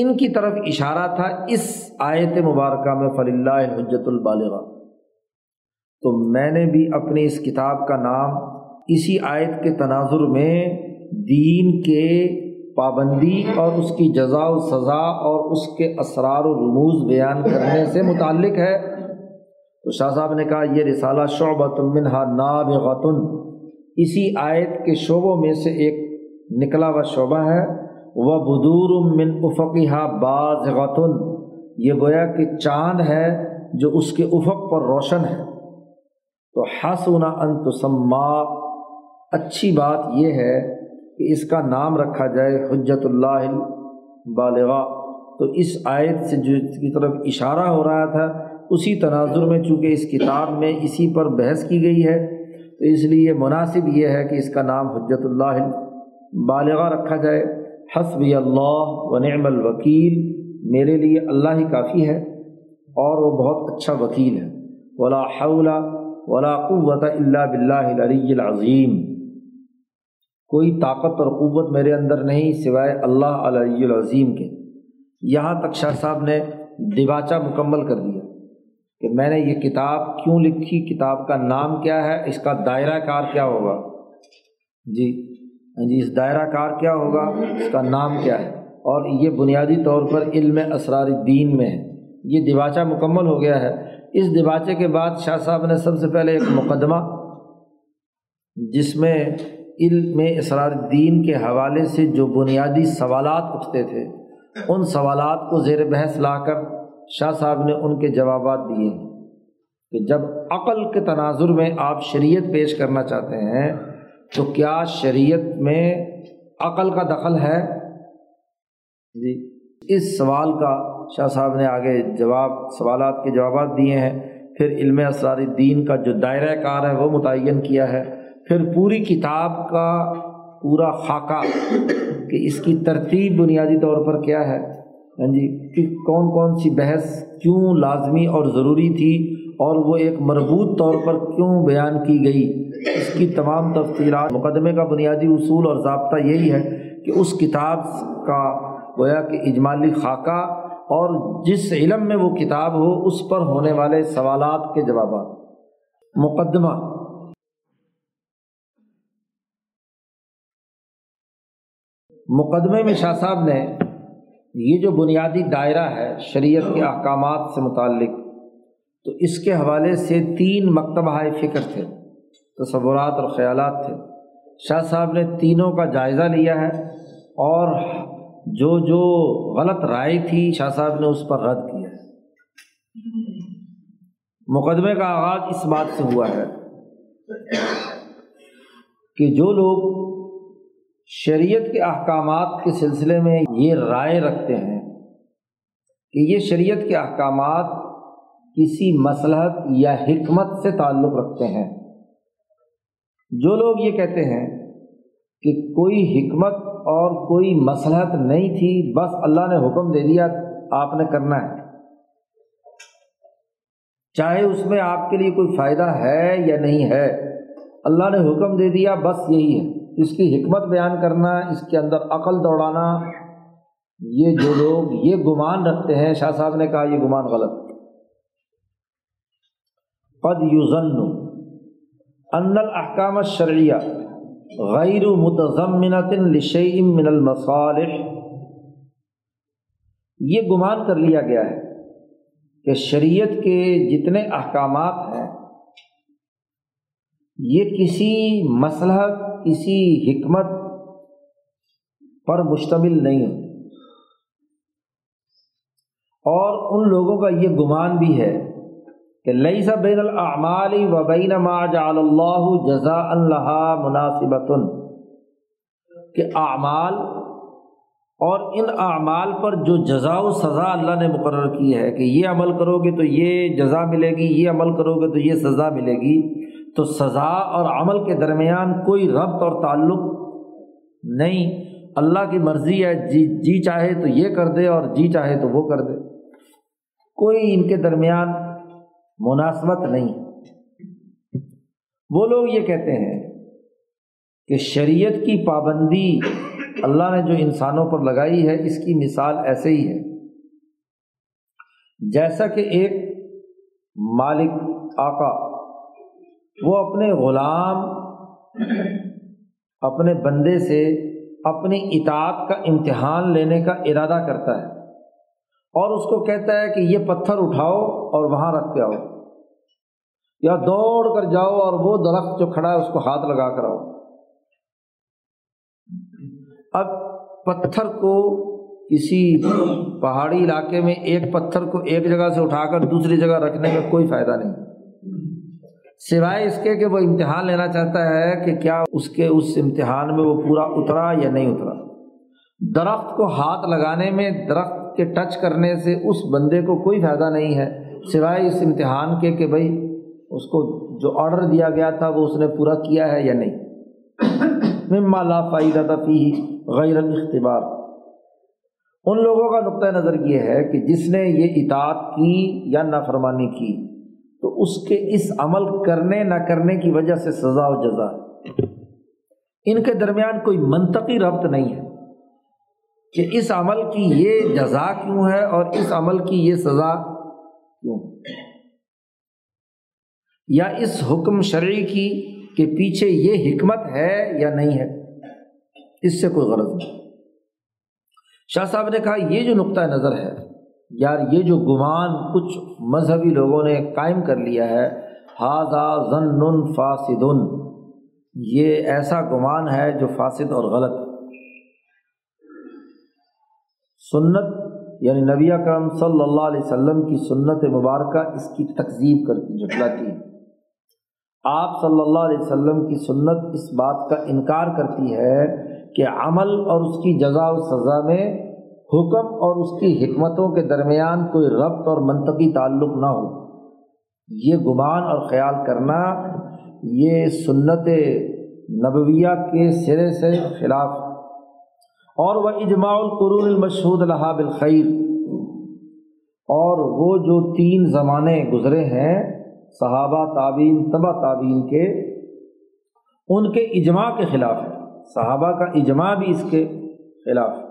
ان کی طرف اشارہ تھا اس آیت مبارکہ میں فللہ الحجۃ البالغہ۔ تو میں نے بھی اپنی اس کتاب کا نام اسی آیت کے تناظر میں دین کے پابندی اور اس کی جزا و سزا اور اس کے اسرار و رموز بیان کرنے سے متعلق ہے۔ تو شاہ صاحب نے کہا یہ رسالہ شعبۃ منہا نابغۃ، اسی آیت کے شعبوں میں سے ایک نکلا ہوا شعبہ ہے۔ وبدور من افقہا باذغۃ، یہ گویا کہ چاند ہے جو اس کے افق پر روشن ہے۔ تو حسن ان تسما، اچھی بات یہ ہے کہ اس کا نام رکھا جائے حجت اللہ البالغہ۔ تو اس آیت سے جو کی طرف اشارہ ہو رہا تھا اسی تناظر میں چونکہ اس کتاب میں اسی پر بحث کی گئی ہے تو اس لیے مناسب یہ ہے کہ اس کا نام حجت اللہ البالغہ رکھا جائے۔ حسبی اللہ و نعم الوکیل، میرے لیے اللہ ہی کافی ہے اور وہ بہت اچھا وکیل ہے۔ ولا حول ولا قوۃ الا باللہ العلی العظیم، کوئی طاقت اور قوت میرے اندر نہیں سوائے اللہ علی العظیم کے۔ یہاں تک شاہ صاحب نے دباچہ مکمل کر دیا کہ میں نے یہ کتاب کیوں لکھی، کتاب کا نام کیا ہے، اس کا دائرہ کار کیا ہوگا، جی جی اس دائرہ کار کیا ہوگا، اس کا نام کیا ہے، اور یہ بنیادی طور پر علم اسرار الدین میں ہے۔ یہ دباچہ مکمل ہو گیا ہے۔ اس دباچے کے بعد شاہ صاحب نے سب سے پہلے ایک مقدمہ جس میں علم اسرار الدین کے حوالے سے جو بنیادی سوالات اٹھتے تھے ان سوالات کو زیر بحث لا کر شاہ صاحب نے ان کے جوابات دیے کہ جب عقل کے تناظر میں آپ شریعت پیش کرنا چاہتے ہیں تو کیا شریعت میں عقل کا دخل ہے جی، اس سوال کا شاہ صاحب نے آگے جواب سوالات کے جوابات دیے ہیں۔ پھر علم اسرار الدین کا جو دائرہ کار ہے وہ متعین کیا ہے۔ پھر پوری کتاب کا پورا خاکہ کہ اس کی ترتیب بنیادی طور پر کیا ہے، ہاں جی کہ کون کون سی بحث کیوں لازمی اور ضروری تھی اور وہ ایک مربوط طور پر کیوں بیان کی گئی، اس کی تمام تفصیلات۔ مقدمے کا بنیادی اصول اور ضابطہ یہی ہے کہ اس کتاب کا گویا کہ اجمالی خاکہ اور جس علم میں وہ کتاب ہو اس پر ہونے والے سوالات کے جوابات۔ مقدمہ، مقدمے میں شاہ صاحب نے یہ جو بنیادی دائرہ ہے شریعت کے احکامات سے متعلق تو اس کے حوالے سے تین مکتبہ فکر تھے، تصورات اور خیالات تھے۔ شاہ صاحب نے تینوں کا جائزہ لیا ہے اور جو جو غلط رائے تھی شاہ صاحب نے اس پر رد کیا ہے۔ مقدمے کا آغاز اس بات سے ہوا ہے کہ جو لوگ شریعت کے احکامات کے سلسلے میں یہ رائے رکھتے ہیں کہ یہ شریعت کے احکامات کسی مصلحت یا حکمت سے تعلق رکھتے ہیں، جو لوگ یہ کہتے ہیں کہ کوئی حکمت اور کوئی مصلحت نہیں تھی بس اللہ نے حکم دے دیا آپ نے کرنا ہے، چاہے اس میں آپ کے لیے کوئی فائدہ ہے یا نہیں ہے، اللہ نے حکم دے دیا بس یہی ہے، اس کی حکمت بیان کرنا، اس کے اندر عقل دوڑانا، یہ جو لوگ یہ گمان رکھتے ہیں شاہ صاحب نے کہا یہ گمان غلط۔ قد یظن ان الاحکام الشرعیہ غیر متضمنۃ لشیء من المصالح، یہ گمان کر لیا گیا ہے کہ شریعت کے جتنے احکامات ہیں یہ کسی مصلحت کسی حکمت پر مشتمل نہیں ہے، اور ان لوگوں کا یہ گمان بھی ہے کہ لیس بین الاعمال و بین ما جعل اللہ جزاء لها مناسبۃ، کہ اعمال اور ان اعمال پر جو جزا و سزا اللہ نے مقرر کی ہے کہ یہ عمل کرو گے تو یہ جزا ملے گی، یہ عمل کرو گے تو یہ سزا ملے گی، تو سزا اور عمل کے درمیان کوئی ربط اور تعلق نہیں، اللہ کی مرضی ہے، جی جی چاہے تو یہ کر دے اور جی چاہے تو وہ کر دے۔ کوئی ان کے درمیان مناسبت نہیں۔ وہ لوگ یہ کہتے ہیں کہ شریعت کی پابندی اللہ نے جو انسانوں پر لگائی ہے اس کی مثال ایسے ہی ہے جیسا کہ ایک مالک آقا وہ اپنے غلام اپنے بندے سے اپنی اطاعت کا امتحان لینے کا ارادہ کرتا ہے اور اس کو کہتا ہے کہ یہ پتھر اٹھاؤ اور وہاں رکھ کے آؤ، یا دوڑ کر جاؤ اور وہ درخت جو کھڑا ہے اس کو ہاتھ لگا کر آؤ۔ اب پتھر کو کسی پہاڑی علاقے میں ایک پتھر کو ایک جگہ سے اٹھا کر دوسری جگہ رکھنے میں کوئی فائدہ نہیں، سوائے اس کے کہ وہ امتحان لینا چاہتا ہے کہ کیا اس کے اس امتحان میں وہ پورا اترا یا نہیں اترا۔ درخت کو ہاتھ لگانے میں، درخت کے ٹچ کرنے سے اس بندے کو کوئی فائدہ نہیں ہے سوائے اس امتحان کے کہ بھئی اس کو جو آرڈر دیا گیا تھا وہ اس نے پورا کیا ہے یا نہیں۔ مما لا فائدہ فیہ غیر الاختبار۔ ان لوگوں کا نقطۂ نظر یہ ہے کہ جس نے یہ اطاعت کی یا نافرمانی کی تو اس کے اس عمل کرنے نہ کرنے کی وجہ سے سزا و جزا، ان کے درمیان کوئی منطقی ربط نہیں ہے کہ اس عمل کی یہ جزا کیوں ہے اور اس عمل کی یہ سزا کیوں، یا اس حکم شرعی کی کہ پیچھے یہ حکمت ہے یا نہیں ہے، اس سے کوئی غرض نہیں۔ شاہ صاحب نے کہا یہ جو نقطہ نظر ہے یار، یہ جو گمان کچھ مذہبی لوگوں نے قائم کر لیا ہے، ھذا ظن فاسد، یہ ایسا گمان ہے جو فاسد اور غلط۔ سنت یعنی نبی اکرم صلی اللہ علیہ وسلم کی سنت مبارکہ اس کی تکذیب کرتی جھٹلاتی ہے، آپ صلی اللہ علیہ وسلم کی سنت اس بات کا انکار کرتی ہے کہ عمل اور اس کی جزا و سزا میں حکم اور اس کی حکمتوں کے درمیان کوئی ربط اور منطقی تعلق نہ ہو۔ یہ گمان اور خیال کرنا یہ سنت نبویہ کے سرے سے خلاف۔ اور وہ اجماع القرون المشہود لہا بالخیر، اور وہ جو تین زمانے گزرے ہیں صحابہ تابعین تبع تابعین کے، ان کے اجماع کے خلاف ہے، صحابہ کا اجماع بھی اس کے خلاف ہے۔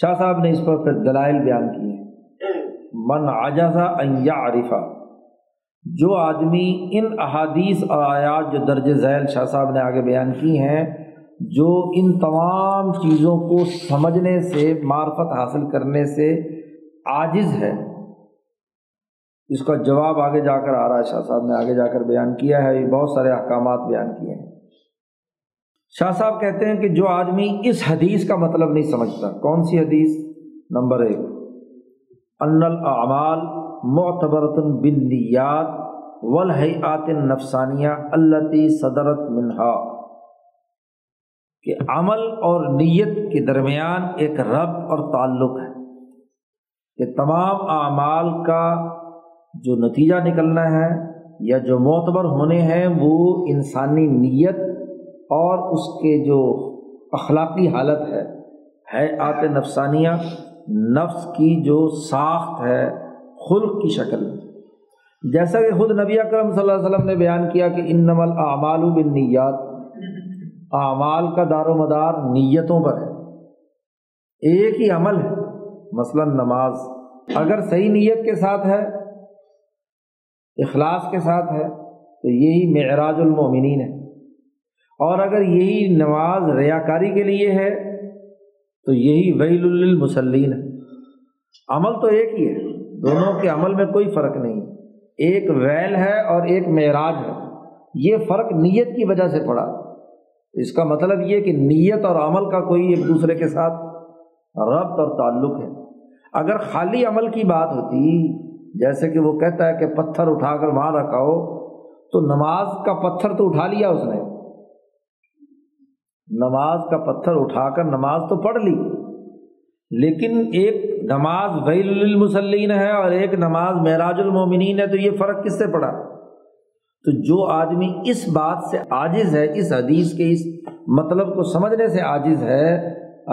شاہ صاحب نے اس پر پھر دلائل بیان کیے۔ من عجز ان یعرف، جو آدمی ان احادیث اور آیات جو درج ذیل شاہ صاحب نے آگے بیان کی ہیں، جو ان تمام چیزوں کو سمجھنے سے، معرفت حاصل کرنے سے عاجز ہے، اس کا جواب آگے جا کر آ رہا ہے، شاہ صاحب نے آگے جا کر بیان کیا ہے، یہ بہت سارے احکامات بیان کیے ہیں۔ شاہ صاحب کہتے ہیں کہ جو آدمی اس حدیث کا مطلب نہیں سمجھتا، کون سی حدیث؟ نمبر ایک، ان الاعمال معتبرۃ بالنیات والہیئات النفسانیہ التی صدرت منہا، کہ عمل اور نیت کے درمیان ایک ربط اور تعلق ہے، کہ تمام اعمال کا جو نتیجہ نکلنا ہے یا جو معتبر ہونے ہیں وہ انسانی نیت اور اس کے جو اخلاقی حالت ہے، حیات نفسانیہ، نفس کی جو ساخت ہے خلق کی شکل میں، جیسا کہ خود نبی اکرم صلی اللہ علیہ وسلم نے بیان کیا کہ انما الاعمال بالنیات، اعمال کا دار و مدار نیتوں پر ہے۔ ایک ہی عمل ہے، مثلا نماز اگر صحیح نیت کے ساتھ ہے، اخلاص کے ساتھ ہے تو یہی معراج المومنین ہے، اور اگر یہی نماز ریاکاری کے لیے ہے تو یہی ویل للمصلین ہے۔ عمل تو ایک ہی ہے، دونوں کے عمل میں کوئی فرق نہیں، ایک ویل ہے اور ایک معراج ہے۔ یہ فرق نیت کی وجہ سے پڑا، اس کا مطلب یہ کہ نیت اور عمل کا کوئی ایک دوسرے کے ساتھ ربط اور تعلق ہے۔ اگر خالی عمل کی بات ہوتی، جیسے کہ وہ کہتا ہے کہ پتھر اٹھا کر وہاں رکھاؤ، تو نماز کا پتھر تو اٹھا لیا اس نے، نماز کا پتھر اٹھا کر نماز تو پڑھ لی، لیکن ایک نماز ویل للمصلین ہے اور ایک نماز معراج المومنین ہے، تو یہ فرق کس سے پڑا؟ تو جو آدمی اس بات سے عاجز ہے، اس حدیث کے اس مطلب کو سمجھنے سے عاجز ہے،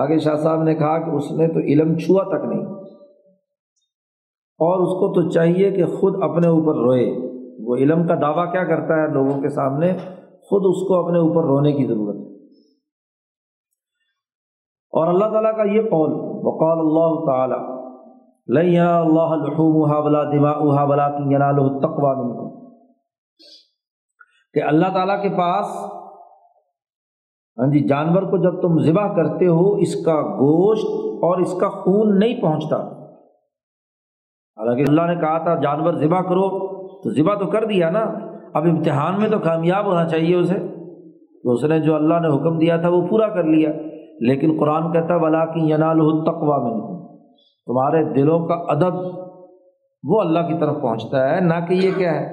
آگے شاہ صاحب نے کہا کہ اس نے تو علم چھوا تک نہیں، اور اس کو تو چاہیے کہ خود اپنے اوپر روئے۔ وہ علم کا دعویٰ کیا کرتا ہے لوگوں کے سامنے، خود اس کو اپنے اوپر رونے کی ضرورت ہے۔ اور اللہ تعالیٰ کا یہ قول، وقال اللہ تعالیٰ لن ينال اللہ لحومها ولا دماؤها ولكن يناله التقوى منكم، کہ اللہ تعالیٰ کے پاس ہاں جی جانور کو جب تم ذبح کرتے ہو اس کا گوشت اور اس کا خون نہیں پہنچتا۔ حالانکہ اللہ نے کہا تھا جانور ذبح کرو، تو ذبح تو کر دیا نا، اب امتحان میں تو کامیاب ہونا چاہیے اسے، تو اس نے جو اللہ نے حکم دیا تھا وہ پورا کر لیا۔ لیکن قرآن کہتا ہے وَلَٰكِن يَنَالُهُ التَّقْوَىٰ مِنْكُمْ، تمہارے دلوں کا ادب وہ اللہ کی طرف پہنچتا ہے، نہ کہ یہ کیا ہے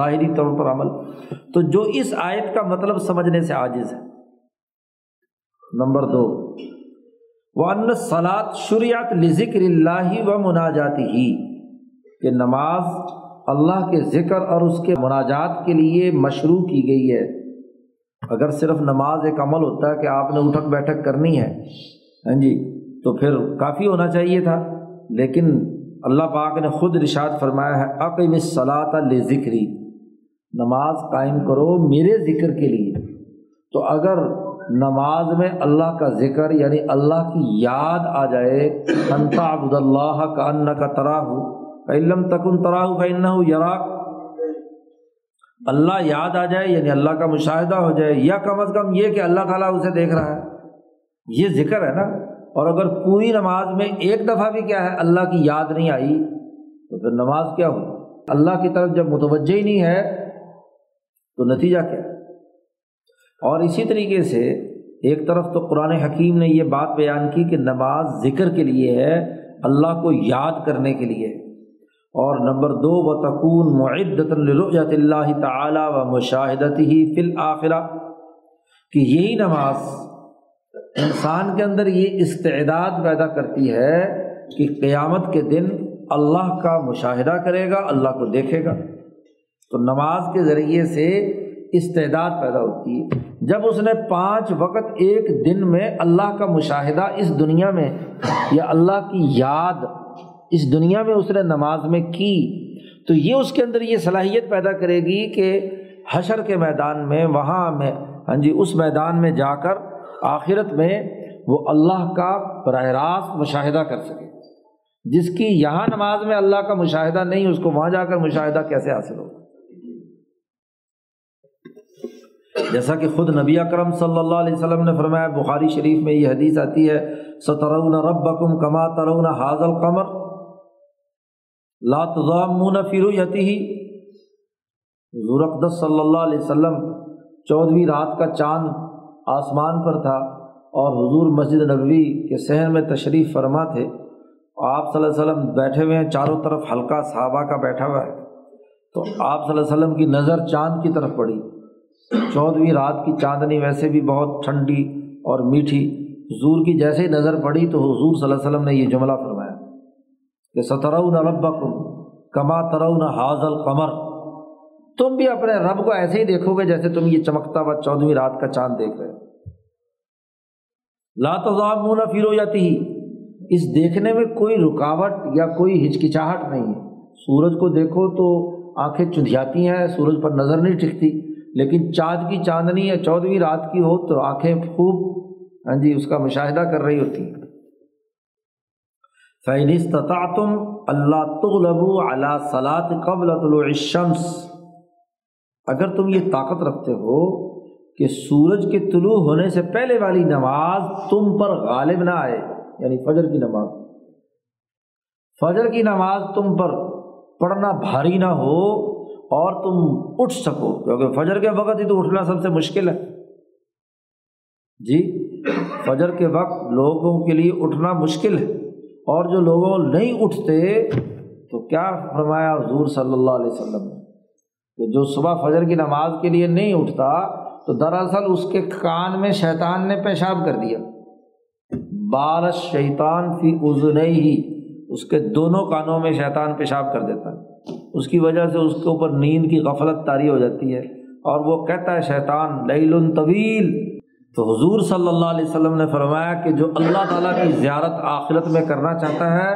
ظاہری طور پر عمل۔ تو جو اس آیت کا مطلب سمجھنے سے عاجز ہے۔ نمبر دو، وَأَنَّ الصَّلَاةَ شُرِعَتْ لِذِكْرِ اللَّهِ وَمُنَاجَاتِهِ، کہ نماز اللہ کے ذکر اور اس کے مناجات کے لیے مشروع کی گئی ہے۔ اگر صرف نماز ایک عمل ہوتا ہے کہ آپ نے اٹھک بیٹھک کرنی ہے ہاں جی تو پھر کافی ہونا چاہیے تھا، لیکن اللہ پاک نے خود ارشاد فرمایا ہے اقم الصلاۃ لذکری، نماز قائم کرو میرے ذکر کے لیے۔ تو اگر نماز میں اللہ کا ذکر یعنی اللہ کی یاد آ جائے، ان تعبد اللہ کأنک تراہ فإن لم تکن تراہ فإنہ یراک، اللہ یاد آ جائے یعنی اللہ کا مشاہدہ ہو جائے، یا کم از کم یہ کہ اللہ تعالیٰ اسے دیکھ رہا ہے، یہ ذکر ہے نا۔ اور اگر پوری نماز میں ایک دفعہ بھی کیا ہے اللہ کی یاد نہیں آئی تو پھر نماز کیا ہوئی؟ اللہ کی طرف جب متوجہ ہی نہیں ہے تو نتیجہ کیا ہے؟ اور اسی طریقے سے ایک طرف تو قرآن حکیم نے یہ بات بیان کی کہ نماز ذکر کے لیے ہے، اللہ کو یاد کرنے کے لیے ہے، اور نمبر دو وتکون معدۃ لرؤیۃ اللہ تعالی ومشاہدتہ فی الآخرہ، کہ یہی نماز انسان کے اندر یہ استعداد پیدا کرتی ہے کہ قیامت کے دن اللہ کا مشاہدہ کرے گا، اللہ کو دیکھے گا۔ تو نماز کے ذریعے سے استعداد پیدا ہوتی ہے۔ جب اس نے پانچ وقت ایک دن میں اللہ کا مشاہدہ اس دنیا میں یا اللہ کی یاد اس دنیا میں اس نے نماز میں کی، تو یہ اس کے اندر یہ صلاحیت پیدا کرے گی کہ حشر کے میدان میں، وہاں میں ہاں جی اس میدان میں جا کر آخرت میں وہ اللہ کا براہ راست مشاہدہ کر سکے، جس کی یہاں نماز میں اللہ کا مشاہدہ نہیں، اس کو وہاں جا کر مشاہدہ کیسے حاصل ہوگا؟ جیسا کہ خود نبی اکرم صلی اللہ علیہ وسلم نے فرمایا، بخاری شریف میں یہ حدیث آتی ہے سترون ربکم کما ترون ھذا القمر لا تضامون فی رؤیتہ، حضور اقدس صلی اللہ علیہ وسلم چودھویں رات کا چاند آسمان پر تھا اور حضور مسجد نبوی کے صحن میں تشریف فرما تھے، آپ صلی اللہ علیہ وسلم بیٹھے ہوئے ہیں، چاروں طرف حلقہ صحابہ کا بیٹھا ہوا ہے، تو آپ صلی اللہ علیہ وسلم کی نظر چاند کی طرف پڑی۔ چودھویں رات کی چاندنی ویسے بھی بہت ٹھنڈی اور میٹھی، حضور کی جیسے ہی نظر پڑی تو حضور صلی اللہ علیہ وسلم نے یہ جملہ فرمایا کہ سترون ربکم کما ترون ھذا القمر، تم بھی اپنے رب کو ایسے ہی دیکھو گے جیسے تم یہ چمکتا ہوا چودھویں رات کا چاند دیکھ رہے ہو۔ لا تضامون فی رؤیتہ، اس دیکھنے میں کوئی رکاوٹ یا کوئی ہچکچاہٹ نہیں ہے۔ سورج کو دیکھو تو آنکھیں چندھیاتی ہیں، سورج پر نظر نہیں ٹکتی، لیکن چاند کی چاندنی یا چودھویں رات کی ہو تو آنکھیں خوب ہاں جی اس کا مشاہدہ کر رہی ہوتی ہیں۔ فَإِنِ اسْتَطَعْتُمْ أَلَّا تُغْلَبُوا عَلَىٰ صَلَاةٍ قَبْلَ طُلُوعِ الشَّمْسِ، اگر تم یہ طاقت رکھتے ہو کہ سورج کے طلوع ہونے سے پہلے والی نماز تم پر غالب نہ آئے، یعنی فجر کی نماز، فجر کی نماز تم پر پڑھنا بھاری نہ ہو اور تم اٹھ سکو، کیونکہ فجر کے وقت ہی تو اٹھنا سب سے مشکل ہے جی، فجر کے وقت لوگوں کے لیے اٹھنا مشکل ہے، اور جو لوگوں نہیں اٹھتے تو کیا فرمایا حضور صلی اللہ علیہ وسلم نے کہ جو صبح فجر کی نماز کے لیے نہیں اٹھتا تو دراصل اس کے کان میں شیطان نے پیشاب کر دیا، بال الشیطان فی اذنیہ، اس کے دونوں کانوں میں شیطان پیشاب کر دیتا ہے، اس کی وجہ سے اس کے اوپر نیند کی غفلت طاری ہو جاتی ہے، اور وہ کہتا ہے شیطان لیل طویل۔ تو حضور صلی اللہ علیہ وسلم نے فرمایا کہ جو اللہ تعالیٰ کی زیارت آخرت میں کرنا چاہتا ہے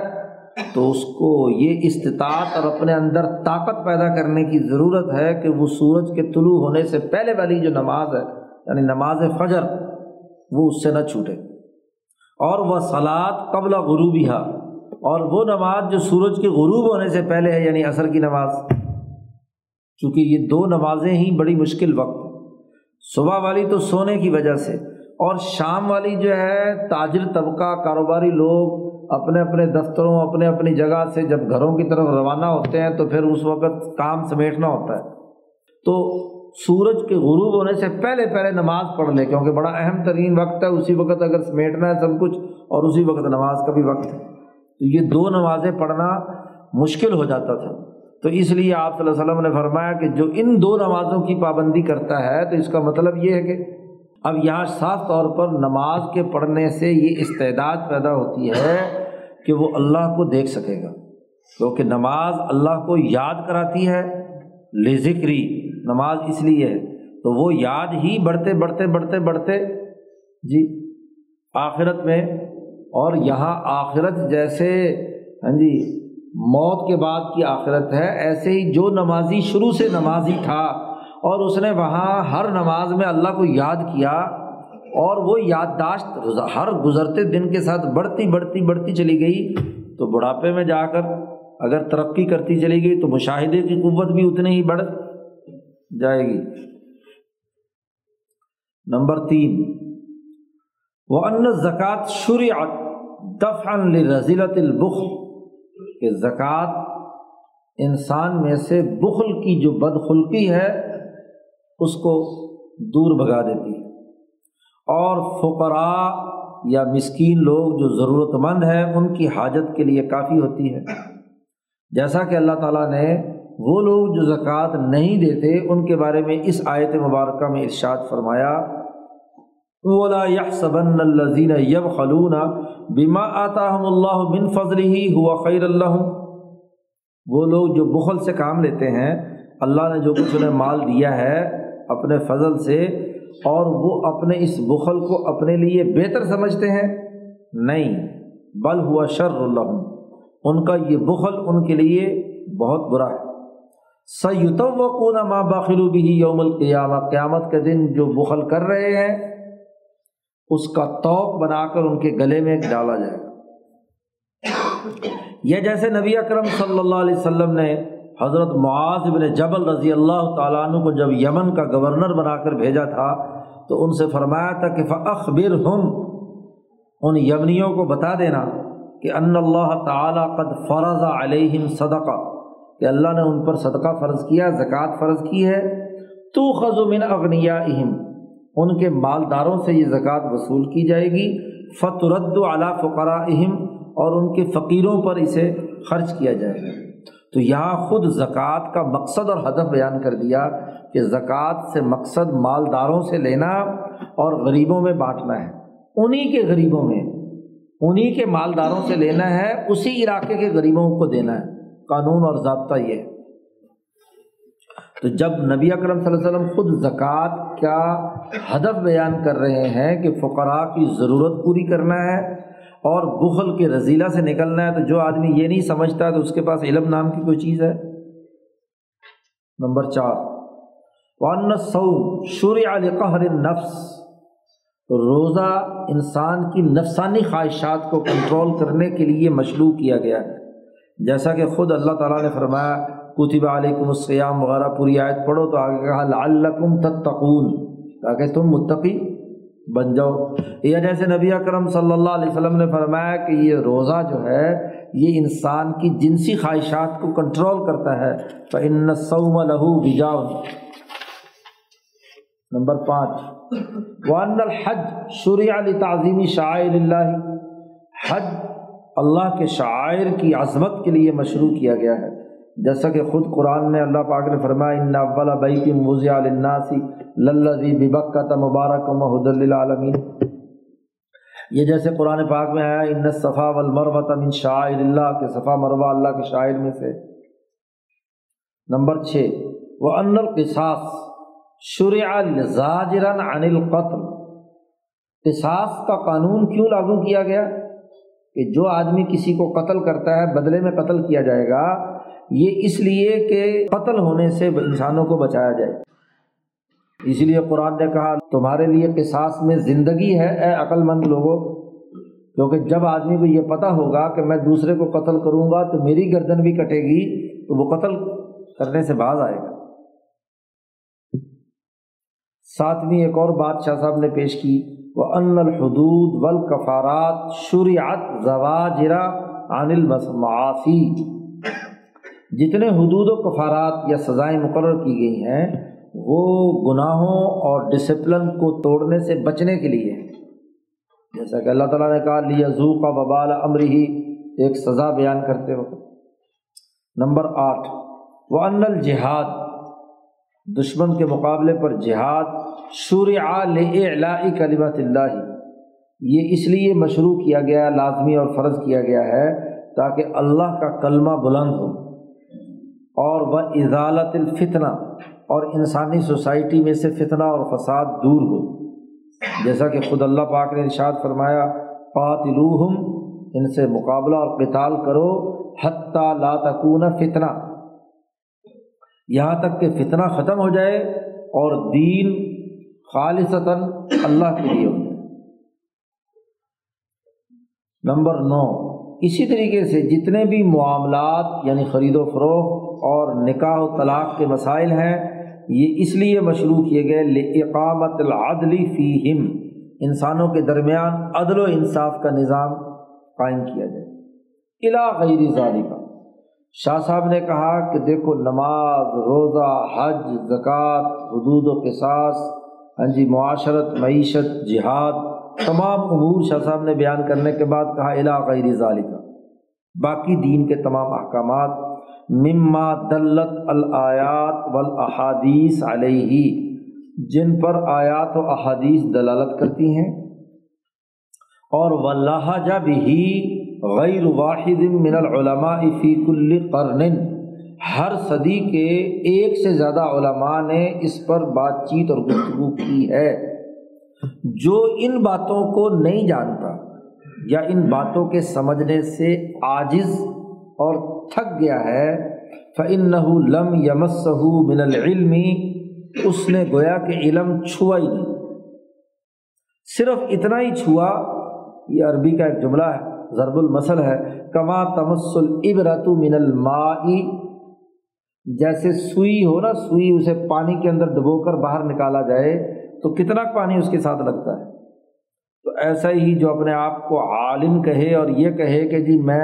تو اس کو یہ استطاعت اور اپنے اندر طاقت پیدا کرنے کی ضرورت ہے کہ وہ سورج کے طلوع ہونے سے پہلے والی جو نماز ہے یعنی نماز فجر وہ اس سے نہ چھوٹے، اور وہ صلاۃ قبل غروبہا، اور وہ نماز جو سورج کے غروب ہونے سے پہلے ہے یعنی عصر کی نماز، چونکہ یہ دو نمازیں ہی بڑی مشکل وقت، صبح والی تو سونے کی وجہ سے، اور شام والی جو ہے تاجر طبقہ کاروباری لوگ اپنے اپنے دفتروں اپنے اپنی جگہ سے جب گھروں کی طرف روانہ ہوتے ہیں تو پھر اس وقت کام سمیٹنا ہوتا ہے، تو سورج کے غروب ہونے سے پہلے پہلے نماز پڑھ لے، کیونکہ بڑا اہم ترین وقت ہے، اسی وقت اگر سمیٹنا ہے سب کچھ اور اسی وقت نماز کا بھی وقت ہے، تو یہ دو نمازیں پڑھنا مشکل ہو جاتا تھا، تو اس لیے آپ صلی اللہ علیہ وسلم نے فرمایا کہ جو ان دو نمازوں کی پابندی کرتا ہے تو اس کا مطلب یہ ہے کہ اب یہاں صاف طور پر نماز کے پڑھنے سے یہ استعداد پیدا ہوتی ہے کہ وہ اللہ کو دیکھ سکے گا، کیونکہ نماز اللہ کو یاد کراتی ہے، لذکری نماز اس لیے ہے، تو وہ یاد ہی بڑھتے بڑھتے بڑھتے بڑھتے جی آخرت میں، اور یہاں آخرت جیسے ہاں جی موت کے بعد کی آخرت ہے، ایسے ہی جو نمازی شروع سے نمازی تھا اور اس نے وہاں ہر نماز میں اللہ کو یاد کیا، اور وہ یادداشت ہر گزرتے دن کے ساتھ بڑھتی بڑھتی بڑھتی چلی گئی، تو بڑھاپے میں جا کر اگر ترقی کرتی چلی گئی تو مشاہدے کی قوت بھی اتنی ہی بڑھ جائے گی۔ نمبر تین، وَأَنَّ الزَّكَاةَ شُرِعَتْ دَفْعًا لِرَذِلَةِ الْبُخْلِ، کہ زکوٰۃ انسان میں سے بخل کی جو بدخلقی ہے اس کو دور بھگا دیتی ہے، اور فقراء یا مسکین لوگ جو ضرورت مند ہیں ان کی حاجت کے لیے کافی ہوتی ہے، جیسا کہ اللہ تعالیٰ نے وہ لوگ جو زکوٰۃ نہیں دیتے ان کے بارے میں اس آیت مبارکہ میں ارشاد فرمایا، وَلَا يَحْسَبَنَّ الَّذِينَ يَبْخَلُونَ بِمَا آتَاهُمُ اللَّهُ مِن فَضْلِهِ هُوَ خَيْرٌ لَّهُمْ، وہ لوگ جو بخل سے کام لیتے ہیں، اللہ نے جو کچھ انہیں مال دیا ہے اپنے فضل سے اور وہ اپنے اس بخل کو اپنے لیے بہتر سمجھتے ہیں، نہیں، بل ہوا شر لہم، ان کا یہ بخل ان کے لیے بہت برا ہے، سیطوقون ما بخلوا به یوم القیامہ، قیامت کے دن جو بخل کر رہے ہیں اس کا توق بنا کر ان کے گلے میں ڈالا جائے گا۔ یہ جیسے نبی اکرم صلی اللہ علیہ وسلم نے حضرت معاذ بن جبل رضی اللہ تعالیٰ عنہ کو جب یمن کا گورنر بنا کر بھیجا تھا تو ان سے فرمایا تھا کہ فَأَخْبِرْهُمْ، ان یمنیوں کو بتا دینا کہ ان اللہ تعالیٰ قد فرض علیہم صدقہ، کہ اللہ نے ان پر صدقہ فرض کیا، زکوٰۃ فرض کی ہے، تُؤْخَذُ مِنْ أَغْنِيَائِهِمْ، ان کے مالداروں سے یہ زکوٰۃ وصول کی جائے گی، فَتُرَدُّ عَلَىٰ فُقَرَائِهِمْ، اور ان کے فقیروں پر اسے خرچ کیا جائے گا۔ تو یہاں خود زکوٰۃ کا مقصد اور ہدف بیان کر دیا کہ زکوٰۃ سے مقصد مالداروں سے لینا اور غریبوں میں بانٹنا ہے، انہی کے غریبوں میں، انہی کے مالداروں سے لینا ہے، اسی علاقے کے غریبوں کو دینا ہے، قانون اور ضابطہ یہ ہے۔ تو جب نبی اکرم صلی اللہ علیہ وسلم خود زکوٰۃ کا ہدف بیان کر رہے ہیں کہ فقراء کی ضرورت پوری کرنا ہے اور بخل کے رذیلہ سے نکلنا ہے، تو جو آدمی یہ نہیں سمجھتا تو اس کے پاس علم نام کی کوئی چیز ہے۔ نمبر چار، وَأَنَّ الصَّوْمَ شُرِعَ لِقَهْرِ النَّفْسِ، روزہ انسان کی نفسانی خواہشات کو کنٹرول کرنے کے لیے مشروع کیا گیا ہے، جیسا کہ خود اللہ تعالیٰ نے فرمایا کتب علیکم الصیام وغیرہ، پوری آیت پڑھو تو آگے کہا لعلکم تتقون، تاکہ تم متقی بن جاؤ۔ یہ جیسے نبی اکرم صلی اللہ علیہ وسلم نے فرمایا کہ یہ روزہ جو ہے یہ انسان کی جنسی خواہشات کو کنٹرول کرتا ہے، فَإِنَّ الصَّوْمَ لَهُ وِجَاءٌ۔ نمبر پانچ، وَأَنَّ الْحَجَّ شُرِعَ لِتَعْظِيمِ شَعَائِرِ اللَّهِ، حج اللہ کے شعائر کی عظمت کے لیے مشروع کیا گیا ہے، جیسا کہ خود قرآن میں اللہ پاک نے فرمایا ان اول بیت وضع للناس للذی ببکۃ مبارک وہدی للعالمین، یہ جیسے قرآن پاک میں آیا ان الصفا والمروۃ من شعائر اللہ، کہ صفا مروہ اللہ کے شعائر میں سے۔ نمبر چھ، وان القصاص شرع زاجرا عن القتل، قصاص کا قانون کیوں لاگو کیا گیا؟ کہ جو آدمی کسی کو قتل کرتا ہے بدلے میں قتل کیا جائے گا، یہ اس لیے کہ قتل ہونے سے انسانوں کو بچایا جائے۔ اس لیے قرآن نے کہا تمہارے لیے قصاص میں زندگی ہے اے عقل مند لوگوں، کیونکہ جب آدمی کو یہ پتہ ہوگا کہ میں دوسرے کو قتل کروں گا تو میری گردن بھی کٹے گی تو وہ قتل کرنے سے باز آئے گا۔ ساتویں ایک اور بات شاہ صاحب نے پیش کی، وَأَنَّ الْحُدُودَ وَالْكَفَارَاتِ شُرِعَتْ زَوَاجِرَ عَنِ الْمَعَاصِي، جتنے حدود و کفارات یا سزائیں مقرر کی گئی ہیں وہ گناہوں اور ڈسپلن کو توڑنے سے بچنے کے لیے، جیسا کہ اللہ تعالیٰ نے کہا لِيَذُوقَ وَبَالَ أَمْرِهِ، ایک سزا بیان کرتے وقت۔ نمبر آٹھ، وَأَنَّ الْجِهَادَ، دشمن کے مقابلے پر جہاد، شرع لإعلاء کلمۃ اللہ، یہ اس لیے مشروع کیا گیا، لازمی اور فرض کیا گیا ہے تاکہ اللہ کا کلمہ بلند ہو، اور وإزالۃ الفتنہ، اور انسانی سوسائٹی میں سے فتنہ اور فساد دور ہو، جیسا کہ خود اللہ پاک نے ارشاد فرمایا قاتلوہم، ان سے مقابلہ اور قتال کرو، حتی لا تکون فتنہ، یہاں تک کہ فتنہ ختم ہو جائے اور دین خالصتاً اللہ کے لیے ہو جائے۔ نمبر نو، اسی طریقے سے جتنے بھی معاملات یعنی خرید و فروخت اور نکاح و طلاق کے مسائل ہیں، یہ اس لیے مشروع کیے گئے لإقامة العدل فیہم، انسانوں کے درمیان عدل و انصاف کا نظام قائم کیا جائے۔ الی غیر ذالک، شاہ صاحب نے کہا کہ دیکھو نماز، روزہ، حج، زکوٰۃ، حدود و قصاص، ہاں جی، معاشرت، معیشت، جہاد، تمام امور شاہ صاحب نے بیان کرنے کے بعد کہا الی غیر ذالک، باقی دین کے تمام احکامات، مما دلت الآیات والاحادیث علیہ، جن پر آیات و احادیث دلالت کرتی ہیں، اور ولہج بہ غیر واحد من العلماء فی کل قرن، ہر صدی کے ایک سے زیادہ علماء نے اس پر بات چیت اور گفتگو کی ہے۔ جو ان باتوں کو نہیں جانتا یا ان باتوں کے سمجھنے سے عاجز اور تھک گیا ہے، فإنہ لم یمسہ من العلم، اس نے گویا کہ علم چھوا ہی نہیں، صرف اتنا ہی چھوا، یہ عربی کا ایک جملہ ہے، ضرب المثل ہے، کما تمس العبرۃ من الماء، جیسے سوئی ہو نا، سوئی اسے پانی کے اندر ڈبو کر باہر نکالا جائے تو کتنا پانی اس کے ساتھ لگتا ہے۔ تو ایسا ہی جو اپنے آپ کو عالم کہے اور یہ کہے کہ جی میں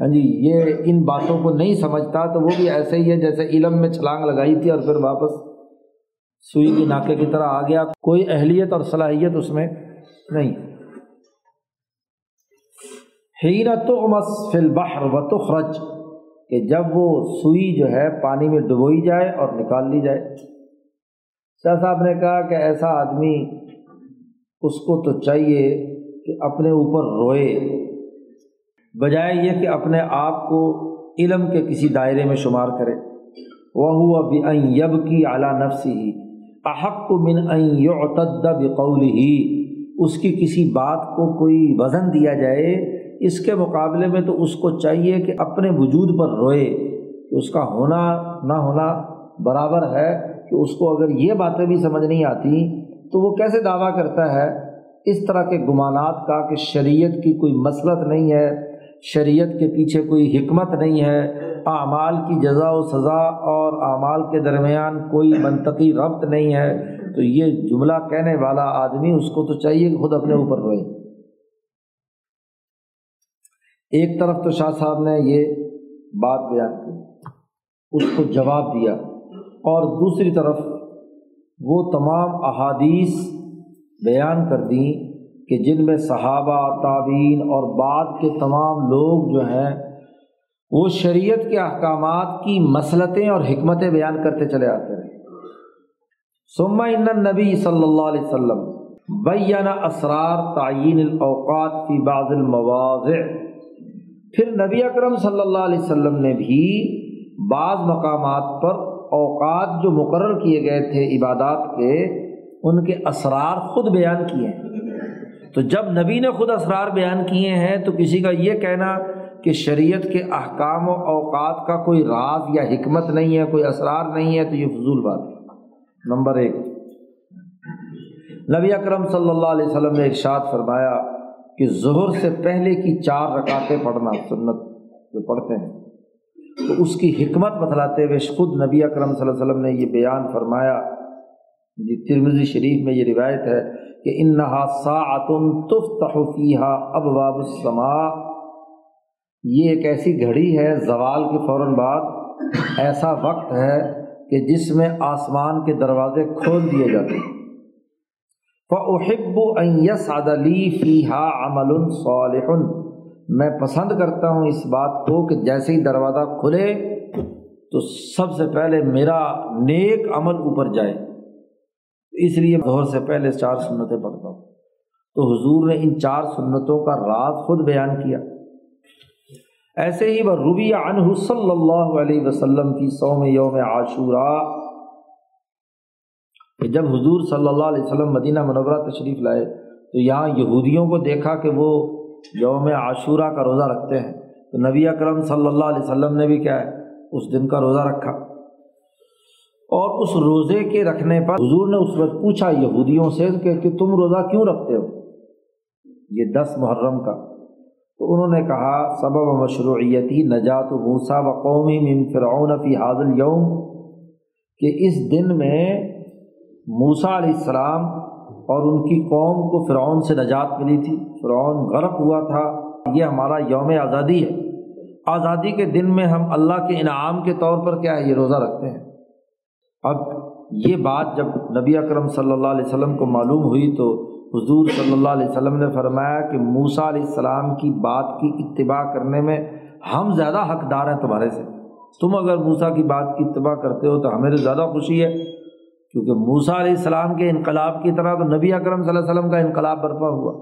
ہاں جی یہ ان باتوں کو نہیں سمجھتا، تو وہ بھی ایسے ہی ہے جیسے علم میں چھلانگ لگائی تھی اور پھر واپس سوئی کے ناکے کی طرح آ گیا، کوئی اہلیت اور صلاحیت اس میں نہیں۔ حین تغمس فی البحر وتخرج، کہ جب وہ سوئی جو ہے پانی میں ڈبوئی جائے اور نکال لی جائے۔ شاہ صاحب نے کہا کہ ایسا آدمی، اس کو تو چاہیے کہ اپنے اوپر روئے، بجائے یہ کہ اپنے آپ کو علم کے کسی دائرے میں شمار کرے۔ وَهُوَ بِأَنْ يَبْكِي عَلَى نَفْسِهِ أَحَقُّ مِنْ أَنْ يُعْتَدَّ بِقَوْلِهِ، اس کی کسی بات کو کوئی وزن دیا جائے اس کے مقابلے میں تو اس کو چاہیے کہ اپنے وجود پر روئے، کہ اس کا ہونا نہ ہونا برابر ہے، کہ اس کو اگر یہ باتیں بھی سمجھ نہیں آتی تو وہ کیسے دعویٰ کرتا ہے اس طرح کے گمانات کا کہ شریعت کی کوئی مسلط نہیں ہے، شریعت کے پیچھے کوئی حکمت نہیں ہے، اعمال کی جزا و سزا اور اعمال کے درمیان کوئی منطقی ربط نہیں ہے۔ تو یہ جملہ کہنے والا آدمی، اس کو تو چاہیے کہ خود اپنے اوپر روئے۔ ایک طرف تو شاہ صاحب نے یہ بات بیان کی، اس کو جواب دیا، اور دوسری طرف وہ تمام احادیث بیان کر دیں کہ جن میں صحابہ، تابعین اور بعد کے تمام لوگ جو ہیں وہ شریعت کے احکامات کی مسلطیں اور حکمتیں بیان کرتے چلے آتے ہیں۔ ثم ان النبی صلی اللہ علیہ وسلم بین اسرار تعیین الاوقات فی بعض المواضع، پھر نبی اکرم صلی اللہ علیہ وسلم نے بھی بعض مقامات پر اوقات جو مقرر کیے گئے تھے عبادات کے، ان کے اسرار خود بیان کیے ہیں۔ تو جب نبی نے خود اسرار بیان کیے ہیں تو کسی کا یہ کہنا کہ شریعت کے احکام و اوقات کا کوئی راز یا حکمت نہیں ہے، کوئی اسرار نہیں ہے، تو یہ فضول بات ہے۔ نمبر ایک، نبی اکرم صلی اللہ علیہ وسلم نے ارشاد فرمایا کہ ظہر سے پہلے کی چار رکعتیں پڑھنا سنت جو پڑھتے ہیں، تو اس کی حکمت بتلاتے ہوئے خود نبی اکرم صلی اللہ علیہ وسلم نے یہ بیان فرمایا، جی ترمذی شریف میں یہ روایت ہے کہ انہا ساعتن تفتح فیہا ابواب السماء، یہ ایک ایسی گھڑی ہے زوال کے فوراً بعد، ایسا وقت ہے کہ جس میں آسمان کے دروازے کھول دیے جاتے ہیں۔ فاحب ان یصعد لی فیہا عمل صالح، میں پسند کرتا ہوں اس بات کو کہ جیسے ہی دروازہ کھلے تو سب سے پہلے میرا نیک عمل اوپر جائے، اس لیے ظہر سے پہلے چار سنتیں پڑھتا ہوں۔ تو حضور نے ان چار سنتوں کا راز خود بیان کیا۔ ایسے ہی وروی عنہ صلی اللہ علیہ وسلم کی صوم یوم عاشوراء، جب حضور صلی اللہ علیہ وسلم مدینہ منورہ تشریف لائے تو یہاں یہودیوں کو دیکھا کہ وہ یوم عاشوراء کا روزہ رکھتے ہیں، تو نبی اکرم صلی اللہ علیہ وسلم نے بھی کیا ہے اس دن کا روزہ رکھا، اور اس روزے کے رکھنے پر حضور نے اس وقت پوچھا یہودیوں سے کہ تم روزہ کیوں رکھتے ہو یہ دس محرم کا؟ تو انہوں نے کہا سبب مشروعیتی نجات موسیٰ و قومی من فرعون فی ھذا الیوم، کہ اس دن میں موسیٰ علیہ السلام اور ان کی قوم کو فرعون سے نجات ملی تھی، فرعون غرق ہوا تھا، یہ ہمارا یوم آزادی ہے، آزادی کے دن میں ہم اللہ کے انعام کے طور پر کیا ہے یہ روزہ رکھتے ہیں۔ اب یہ بات جب نبی اکرم صلی اللہ علیہ وسلم کو معلوم ہوئی تو حضور صلی اللہ علیہ وسلم نے فرمایا کہ موسیٰ علیہ السلام کی بات کی اتباع کرنے میں ہم زیادہ حقدار ہیں تمہارے سے، تم اگر موسیٰ کی بات کی اتباع کرتے ہو تو ہمیں زیادہ خوشی ہے، کیونکہ موسیٰ علیہ السلام کے انقلاب کی طرح تو نبی اکرم صلی اللہ علیہ وسلم کا انقلاب برپا ہوا۔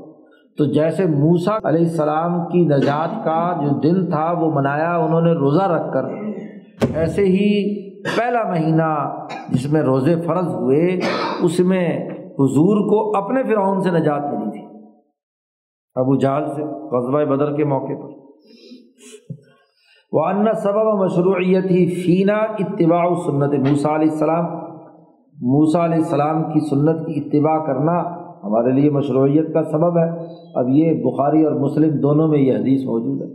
تو جیسے موسیٰ علیہ السلام کی نجات کا جو دن تھا وہ منایا انہوں نے روزہ رکھ کر، ایسے ہی پہلا مہینہ جس میں روزے فرض ہوئے اس میں حضور کو اپنے فرعون سے نجات ملی تھی، ابو جہل سے، غزوہ بدر کے موقع پر۔ وَأَنَّ سَبَبَ مَشْرُوعِيَتِهِ فِينَا اتِّبَاعُ سُنَّتِ مُوسیٰ علیہ السلام، موسیٰ علیہ السلام کی سنت کی اتباع کرنا ہمارے لیے مشروعیت کا سبب ہے۔ اب یہ بخاری اور مسلم دونوں میں یہ حدیث موجود ہے۔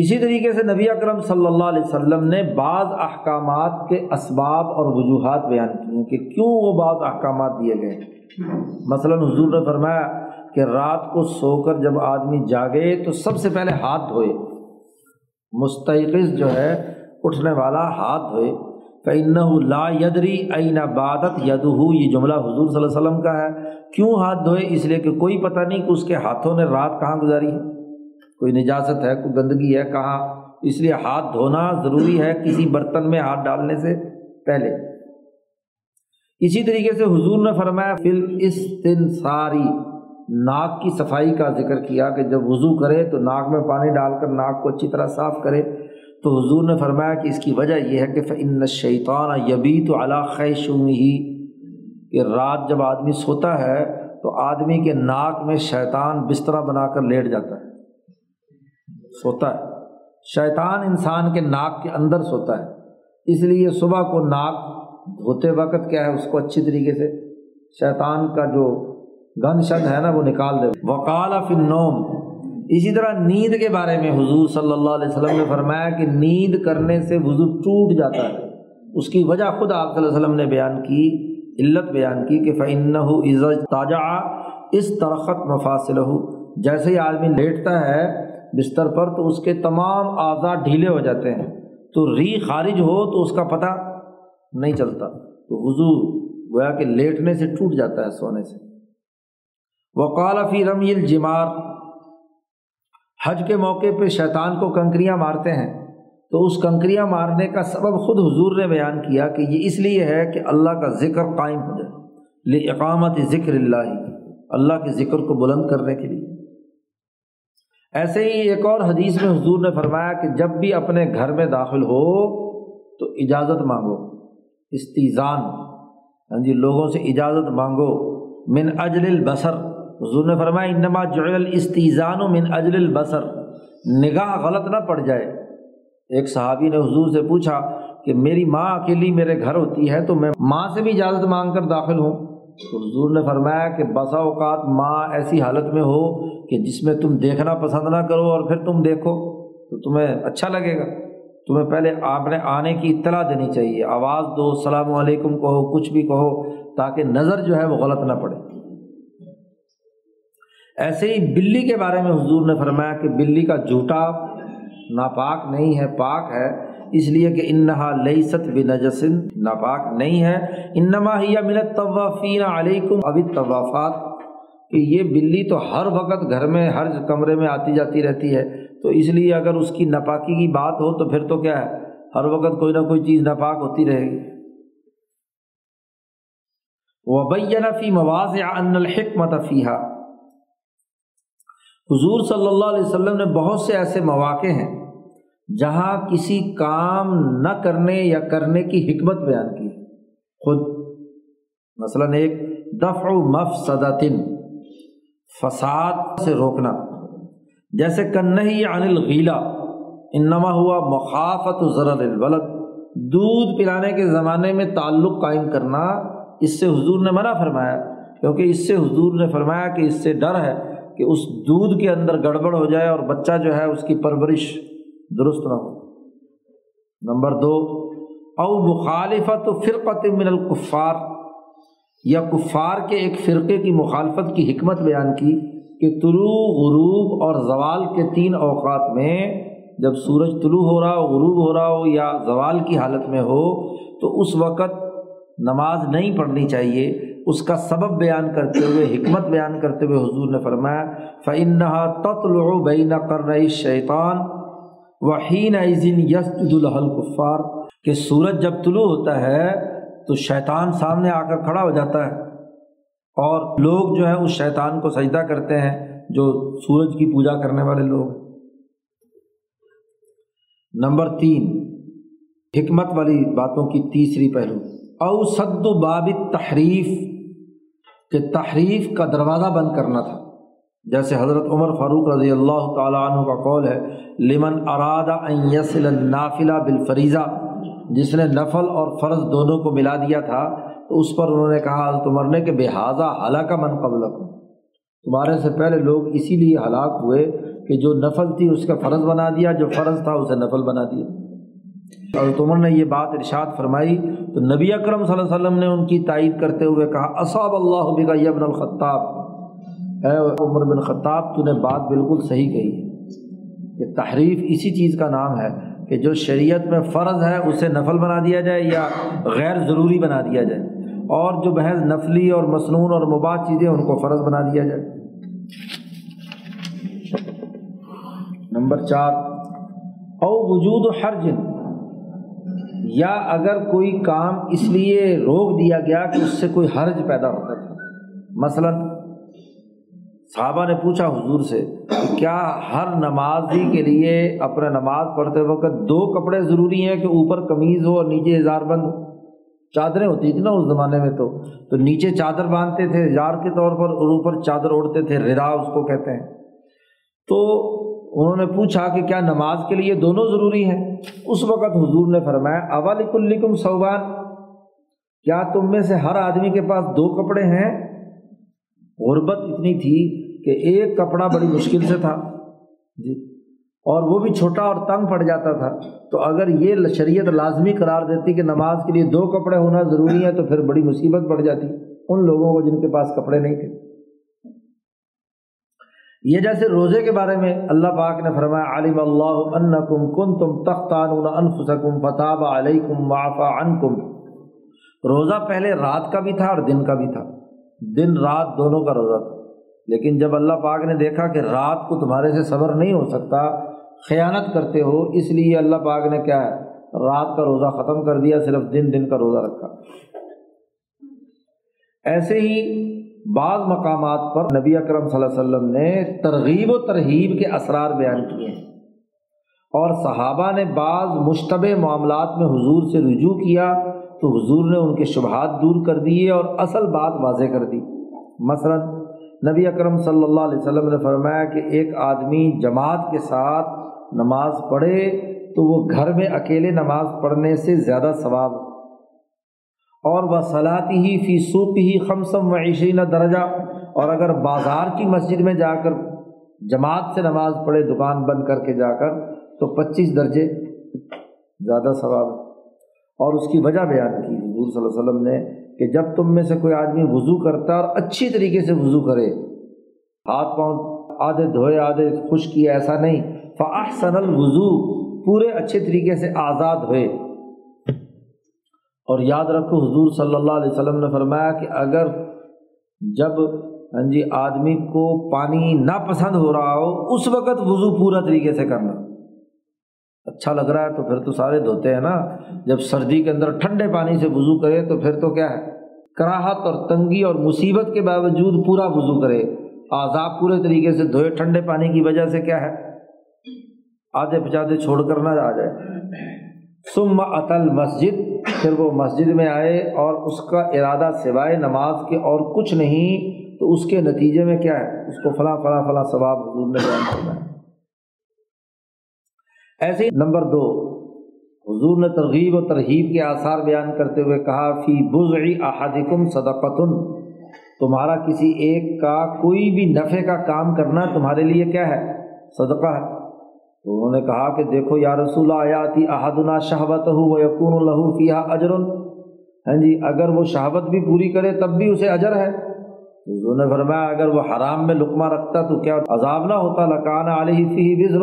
اسی طریقے سے نبی اکرم صلی اللہ علیہ وسلم نے بعض احکامات کے اسباب اور وجوہات بیان کی ہیں کہ کیوں وہ بعض احکامات دیے گئے۔ مثلا حضور نے فرمایا کہ رات کو سو کر جب آدمی جاگے تو سب سے پہلے ہاتھ دھوئے، مستيقظ جو ہے اٹھنے والا ہاتھ دھوئے، فَإِنَّهُ لَا يَدْرِي أَيْنَ بَعَدَتْ يَدُهُ، یہ جملہ حضور صلی اللہ علیہ وسلم کا ہے۔ کیوں ہاتھ دھوئے؟ اس لیے کہ کوئی پتہ نہیں کہ اس کے ہاتھوں نے رات کہاں گزاری ہے، کوئی نجاست ہے، کوئی گندگی ہے کہاں، اس لیے ہاتھ دھونا ضروری ہے کسی برتن میں ہاتھ ڈالنے سے پہلے۔ اسی طریقے سے حضور نے فرمایا فل استنصاری، ناک کی صفائی کا ذکر کیا کہ جب وضو کرے تو ناک میں پانی ڈال کر ناک کو اچھی طرح صاف کرے، تو حضور نے فرمایا کہ اس کی وجہ یہ ہے کہ فَإِنَّ الشَّيْطَانَ يَبِيتُ عَلَىٰ خَيْشُمِهِ، کہ رات جب آدمی سوتا ہے تو آدمی کے ناک میں شیطان بستر بنا کر لیٹ جاتا ہے، سوتا ہے شیطان، انسان کے ناک کے اندر سوتا ہے، اس لیے صبح کو ناک دھوتے وقت کیا ہے اس کو اچھی طریقے سے شیطان کا جو گند شند ہے نا وہ نکال دے۔ وَقَالَ فِي النَّوْمِ، اسی طرح نیند کے بارے میں حضور صلی اللہ علیہ وسلم نے فرمایا کہ نیند کرنے سے وضو ٹوٹ جاتا ہے، اس کی وجہ خود آپ صلی اللہ علیہ وسلم نے بیان کی، علت بیان کی کہ فَإِنَّهُ إِذَا اجْتَاجَعَ اسْتَرَخَتْ مَفَاصِلَهُ، جیسے ہی آدمی لیٹتا ہے بستر پر تو اس کے تمام اعضاء ڈھیلے ہو جاتے ہیں، تو ری خارج ہو تو اس کا پتہ نہیں چلتا، تو وضو گویا کہ لیٹنے سے ٹوٹ جاتا ہے، سونے سے۔ وَقَالَ فِي رَمْيِ الْجِمَارِ، حج کے موقع پہ شیطان کو کنکریاں مارتے ہیں، تو اس کنکریاں مارنے کا سبب خود حضور نے بیان کیا کہ یہ اس لیے ہے کہ اللہ کا ذکر قائم ہو جائے، لِإِقَامَةِ ذِكْرِ اللَّهِ، اللہ کے ذکر کو بلند کرنے کے لیے۔ ایسے ہی ایک اور حدیث میں حضور نے فرمایا کہ جب بھی اپنے گھر میں داخل ہو تو اجازت مانگو، استیزان، ہاں جی لوگوں سے اجازت مانگو، من اجل البصر، حضور نے فرمایا انما جعل الاستیزان من اجل البصر، نگاہ غلط نہ پڑ جائے۔ ایک صحابی نے حضور سے پوچھا کہ میری ماں اکیلی میرے گھر ہوتی ہے تو میں ماں سے بھی اجازت مانگ کر داخل ہوں؟ تو حضور نے فرمایا کہ بسا اوقات ماں ایسی حالت میں ہو کہ جس میں تم دیکھنا پسند نہ کرو اور پھر تم دیکھو تو تمہیں اچھا لگے گا، تمہیں پہلے آپ نے آنے کی اطلاع دینی چاہیے، آواز دو، السلام علیکم کہو، کچھ بھی کہو، تاکہ نظر جو ہے وہ غلط نہ پڑے۔ ایسے ہی بلی کے بارے میں حضور نے فرمایا کہ بلی کا جھوٹا ناپاک نہیں ہے، پاک ہے، اس لیے کہ انہا لیست بنجس، ناپاک نہیں ہے، انما ہی من الطوافین علیکم او الطوافات، کہ یہ بلی تو ہر وقت گھر میں ہر کمرے میں آتی جاتی رہتی ہے، تو اس لیے اگر اس کی ناپاکی کی بات ہو تو پھر تو کیا ہے، ہر وقت کوئی نہ کوئی چیز ناپاک ہوتی رہے گی۔ وَبَيَّنَ فِي مَوَاضِعَ أَنَّ الْحِكْمَةَ فِيهَا، حضور صلی اللہ علیہ وسلم نے بہت سے ایسے مواقع ہیں جہاں کسی کام نہ کرنے یا کرنے کی حکمت بیان کی خود، مثلاً ایک دفع مفسدۃ، فساد سے روکنا، جیسے کنہی عن الغیلہ، انما ہوا مخافت ضرر الولد، دودھ پلانے کے زمانے میں تعلق قائم کرنا، اس سے حضور نے منع فرمایا، کیونکہ اس سے حضور نے فرمایا کہ اس سے ڈر ہے کہ اس دودھ کے اندر گڑبڑ ہو جائے اور بچہ جو ہے اس کی پرورش درست نہ ہو۔ نمبر دو، او مخالفت فرقۃ من الکفار، یا کفار کے ایک فرقے کی مخالفت کی حکمت بیان کی کہ طلوع، غروب اور زوال کے تین اوقات میں، جب سورج طلوع ہو رہا ہو، غروب ہو رہا ہو یا زوال کی حالت میں ہو تو اس وقت نماز نہیں پڑھنی چاہیے۔ اس کا سبب بیان کرتے ہوئے، حکمت بیان کرتے ہوئے حضور نے فرمایا فَإِنَّهَا تَطْلُعُ بَيْنَ قَرْنَيِ الشَّيْطَانِ وَحِينَئِذٍ يَسْجُدُ لَهَا الْكُفَّارُ، کہ سورج جب طلوع ہوتا ہے تو شیطان سامنے آ کر کھڑا ہو جاتا ہے اور لوگ جو ہے اس شیطان کو سجدہ کرتے ہیں، جو سورج کی پوجا کرنے والے لوگ۔ نمبر تین، حکمت والی باتوں کی تیسری پہلو، او سد باب التحریف، کہ تحریف کا دروازہ بند کرنا تھا، جیسے حضرت عمر فاروق رضی اللہ تعالیٰ عنہ کا قول ہے لمن اراد ان یصل النافلہ بالفریضہ، جس نے نفل اور فرض دونوں کو ملا دیا تھا، تو اس پر انہوں نے کہا حضرت عمر نے کہ بہذا ہلاک من قبلکم، تمہارے سے پہلے لوگ اسی لیے ہلاک ہوئے کہ جو نفل تھی اس کا فرض بنا دیا، جو فرض تھا اسے نفل بنا دیا۔ حضرت عمر نے یہ بات ارشاد فرمائی تو نبی اکرم صلی اللہ علیہ وسلم نے ان کی تائید کرتے ہوئے کہا اصاب اللہ بک یا ابن الخطاب، اے عمر بن خطاب تو نے بات بالکل صحیح کہی ہے، کہ تحریف اسی چیز کا نام ہے کہ جو شریعت میں فرض ہے اسے نفل بنا دیا جائے یا غیر ضروری بنا دیا جائے، اور جو محض نفلی اور مسنون اور مباح چیزیں ان کو فرض بنا دیا جائے۔ نمبر چار، او وجود حرج، یا اگر کوئی کام اس لیے روک دیا گیا کہ اس سے کوئی حرج پیدا ہوتا تھا، مثلا صحابہ نے پوچھا حضور سے کہ کیا ہر نمازی کے لیے اپنے نماز پڑھتے وقت دو کپڑے ضروری ہیں کہ اوپر قمیض ہو اور نیچے ازار بند ہو؟ چادریں ہوتی تھیں نا اس زمانے میں، تو تو نیچے چادر باندھتے تھے ازار کے طور پر اور اوپر چادر اوڑھتے تھے، ردا اس کو کہتے ہیں۔ تو انہوں نے پوچھا کہ کیا نماز کے لیے دونوں ضروری ہیں؟ اس وقت حضور نے فرمایا اولکلکم ثوبان، کیا تم میں سے ہر آدمی کے پاس دو کپڑے ہیں؟ غربت اتنی تھی کہ ایک کپڑا بڑی مشکل سے تھا جی، اور وہ بھی چھوٹا اور تنگ پڑ جاتا تھا، تو اگر یہ شریعت لازمی قرار دیتی کہ نماز کے لیے دو کپڑے ہونا ضروری ہے تو پھر بڑی مصیبت پڑ جاتی ان لوگوں کو جن کے پاس کپڑے نہیں تھے۔ یہ جیسے روزے کے بارے میں اللہ پاک نے فرمایا علم اللہ انکم کنتم تختانون انفسکم فتاب علیکم وعفا عنکم، روزہ پہلے رات کا بھی تھا اور دن کا بھی تھا، دن رات دونوں کا روزہ تھا، لیکن جب اللہ پاک نے دیکھا کہ رات کو تمہارے سے صبر نہیں ہو سکتا، خیانت کرتے ہو، اس لیے اللہ پاک نے کیا ہے، رات کا روزہ ختم کر دیا، صرف دن دن کا روزہ رکھا۔ ایسے ہی بعض مقامات پر نبی اکرم صلی اللہ علیہ وسلم نے ترغیب و ترہیب کے اسرار بیان کیے ہیں، اور صحابہ نے بعض مشتبہ معاملات میں حضور سے رجوع کیا تو حضور نے ان کے شبہات دور کر دیے اور اصل بات واضح کر دی، مثلا نبی اکرم صلی اللہ علیہ وسلم نے فرمایا کہ ایک آدمی جماعت کے ساتھ نماز پڑھے تو وہ گھر میں اکیلے نماز پڑھنے سے زیادہ ثواب، اور وَصَلَاتِهِ فِي سُوقِهِ خَمْسًا وَعِشْرِينَ دَرَجَةً، اور اگر بازار کی مسجد میں جا کر جماعت سے نماز پڑھے دکان بند کر کے جا کر تو پچیس درجے زیادہ ثواب ہے۔ اور اس کی وجہ بیان کی حضور صلی اللہ علیہ وسلم نے کہ جب تم میں سے کوئی آدمی وضو کرتا اور اچھی طریقے سے وضو کرے، ہاتھ پاؤں آدھے دھوئے آدھے خشک کیا، ایسا نہیں، فَأَحْسَنَ الْوُضُوء، پورے اچھے طریقے سے آزاد ہوئے۔ اور یاد رکھو حضور صلی اللہ علیہ وسلم نے فرمایا کہ اگر جب ہاں جی آدمی کو پانی نہ پسند ہو رہا ہو اس وقت وضو پورا طریقے سے کرنا، اچھا لگ رہا ہے تو پھر تو سارے دھوتے ہیں نا، جب سردی کے اندر ٹھنڈے پانی سے وضو کرے تو پھر تو کیا ہے، کراہت اور تنگی اور مصیبت کے باوجود پورا وضو کرے، اعضاب پورے طریقے سے دھوئے، ٹھنڈے پانی کی وجہ سے کیا ہے آدھے پچادے چھوڑ کر نہ آ جائے۔ ثم اتل مسجد، پھر وہ مسجد میں آئے اور اس کا ارادہ سوائے نماز کے اور کچھ نہیں، تو اس کے نتیجے میں کیا ہے اس کو فلاں فلاں فلاں ثواب حضور نے بیان کرنا ہے۔ ایسے ہی نمبر دو، حضور نے ترغیب و ترہیب کے آثار بیان کرتے ہوئے کہا فی بضع احدکم صدقۃن، تمہارا کسی ایک کا کوئی بھی نفع کا کام کرنا تمہارے لیے کیا ہے صدقہ ہے۔ تو انہوں نے کہا کہ دیکھو یا رسول اللہ یاتی احدنا شہوتہ ویکون لہ فیہا اجر، ہاں جی اگر وہ شہوت بھی پوری کرے تب بھی اسے اجر ہے۔ حضور نے فرمایا اگر وہ حرام میں لقمہ رکھتا تو کیا عذاب نہ ہوتا، لکان علیہ فیہ وزر،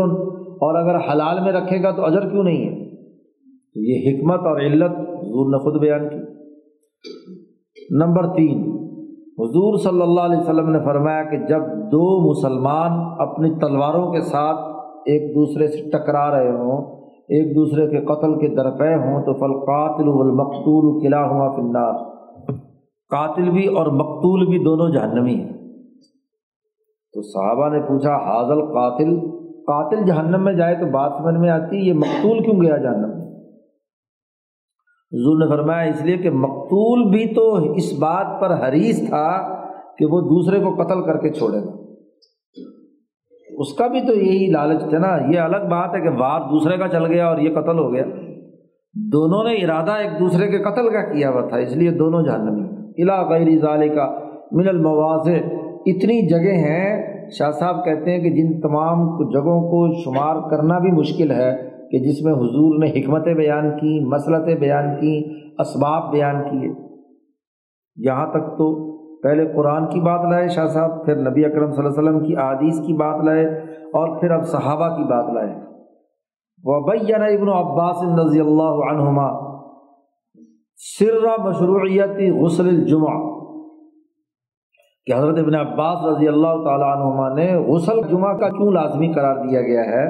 اور اگر حلال میں رکھے گا تو اجر کیوں نہیں ہے۔ تو یہ حکمت اور علت حضور نے خود بیان کی۔ نمبر تین، حضور صلی اللہ علیہ وسلم نے فرمایا کہ جب دو مسلمان اپنی تلواروں کے ساتھ ایک دوسرے سے ٹکرا رہے ہوں، ایک دوسرے کے قتل کے درپے ہوں، تو فالقاتل والمقتول کلاہما فی النار، قاتل بھی اور مقتول بھی دونوں جہنمی ہیں۔ تو صحابہ نے پوچھا حاضل قاتل، قاتل جہنم میں جائے تو بات سمجھ میں آتی، یہ مقتول کیوں گیا جہنم میں؟ حضور نے فرمایا اس لیے کہ مقتول بھی تو اس بات پر حریص تھا کہ وہ دوسرے کو قتل کر کے چھوڑے گا، اس کا بھی تو یہی لالچ تھا نا۔ یہ الگ بات ہے کہ وار دوسرے کا چل گیا اور یہ قتل ہو گیا، دونوں نے ارادہ ایک دوسرے کے قتل کا کیا ہوا تھا، اس لیے دونوں جہنمی۔ الا غیر ذالک من المواضع، اتنی جگہ ہیں شاہ صاحب کہتے ہیں کہ جن تمام جگہوں کو شمار کرنا بھی مشکل ہے کہ جس میں حضور نے حکمتیں بیان کی، مصلحتیں بیان کی، اسباب بیان کیے۔ یہاں تک تو پہلے قرآن کی بات لائے شاہ صاحب، پھر نبی اکرم صلی اللہ علیہ وسلم کی احادیث کی بات لائے، اور پھر اب صحابہ کی بات لائے۔ وبین ابن عباس رضی اللہ عنہما سر مشروعیت غسل الجمعہ، کہ حضرت ابن عباس رضی اللہ تعالیٰ عنہما نے غسل جمعہ کا کیوں لازمی قرار دیا گیا ہے،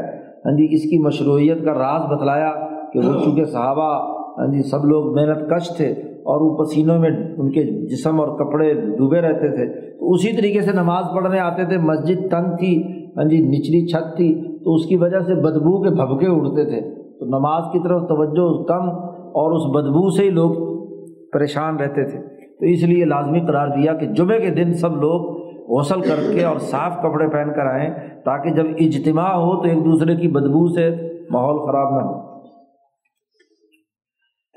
ہاں جی اس کی مشروعیت کا راز بتلایا کہ وہ چونکہ صحابہ ہاں جی سب لوگ محنت کش تھے اور وہ پسینوں میں ان کے جسم اور کپڑے ڈوبے رہتے تھے، تو اسی طریقے سے نماز پڑھنے آتے تھے، مسجد تنگ تھی، ہاں جی نچلی چھت تھی، تو اس کی وجہ سے بدبو کے بھبکے اڑتے تھے، تو نماز کی طرف توجہ کم اور اس بدبو سے ہی لوگ پریشان رہتے تھے، تو اس لیے لازمی قرار دیا کہ جمعے کے دن سب لوگ غسل کر کے اور صاف کپڑے پہن کر آئیں تاکہ جب اجتماع ہو تو ایک دوسرے کی بدبو سے ماحول خراب نہ ہو۔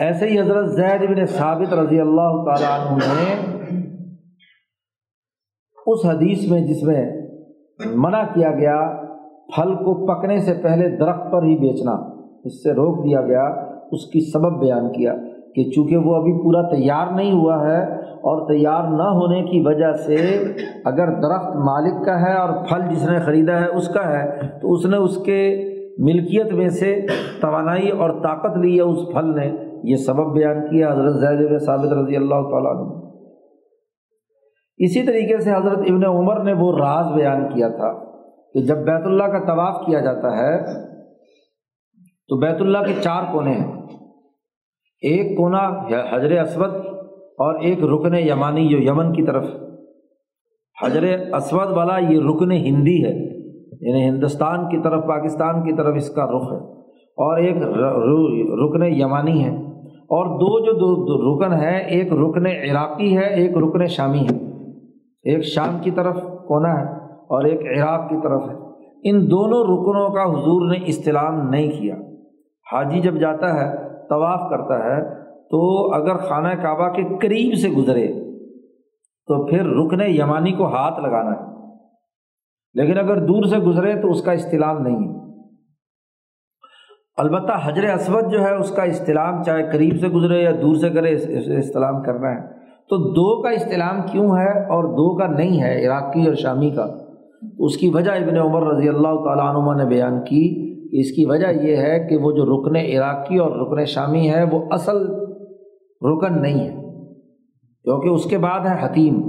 ایسے ہی حضرت زید بن ثابت رضی اللہ تعالیٰ عنہ نے اس حدیث میں جس میں منع کیا گیا پھل کو پکنے سے پہلے درخت پر ہی بیچنا، اس سے روک دیا گیا، اس کی سبب بیان کیا کہ چونکہ وہ ابھی پورا تیار نہیں ہوا ہے، اور تیار نہ ہونے کی وجہ سے اگر درخت مالک کا ہے اور پھل جس نے خریدا ہے اس کا ہے تو اس نے اس کے ملکیت میں سے توانائی اور طاقت لی ہے اس پھل نے، یہ سبب بیان کیا حضرت زید بن ثابت رضی اللہ تعالیٰ عنہ۔ اسی طریقے سے حضرت ابن عمر نے وہ راز بیان کیا تھا کہ جب بیت اللہ کا طواف کیا جاتا ہے تو بیت اللہ کے چار کونے ہیں، ایک کونا حجر اسود اور ایک رکن یمانی جو یمن کی طرف، حجر اسود والا یہ رکن ہندی ہے یعنی ہندوستان کی طرف پاکستان کی طرف اس کا رخ ہے، اور ایک رکن یمانی ہے، اور دو جو دو رکن ہیں، ایک رکن عراقی ہے ایک رکن شامی ہے۔ ایک شام کی طرف کونا ہے اور ایک عراق کی طرف ہے۔ ان دونوں رکنوں کا حضور نے استلام نہیں کیا۔ حاجی جب جاتا ہے طواف کرتا ہے تو اگر خانہ کعبہ کے قریب سے گزرے تو پھر رکن یمانی کو ہاتھ لگانا ہے، لیکن اگر دور سے گزرے تو اس کا استلام نہیں ہے۔ البتہ حجر اسود جو ہے اس کا استلام چاہے قریب سے گزرے یا دور سے کرے استلام کرنا ہے۔ تو دو کا استلام کیوں ہے اور دو کا نہیں ہے، عراقی اور شامی کا؟ اس کی وجہ ابن عمر رضی اللہ تعالیٰ عنہ نے بیان کی کہ اس کی وجہ یہ ہے کہ وہ جو رکن عراقی اور رکن شامی ہے وہ اصل رکن نہیں ہے، کیونکہ اس کے بعد ہے حتیم۔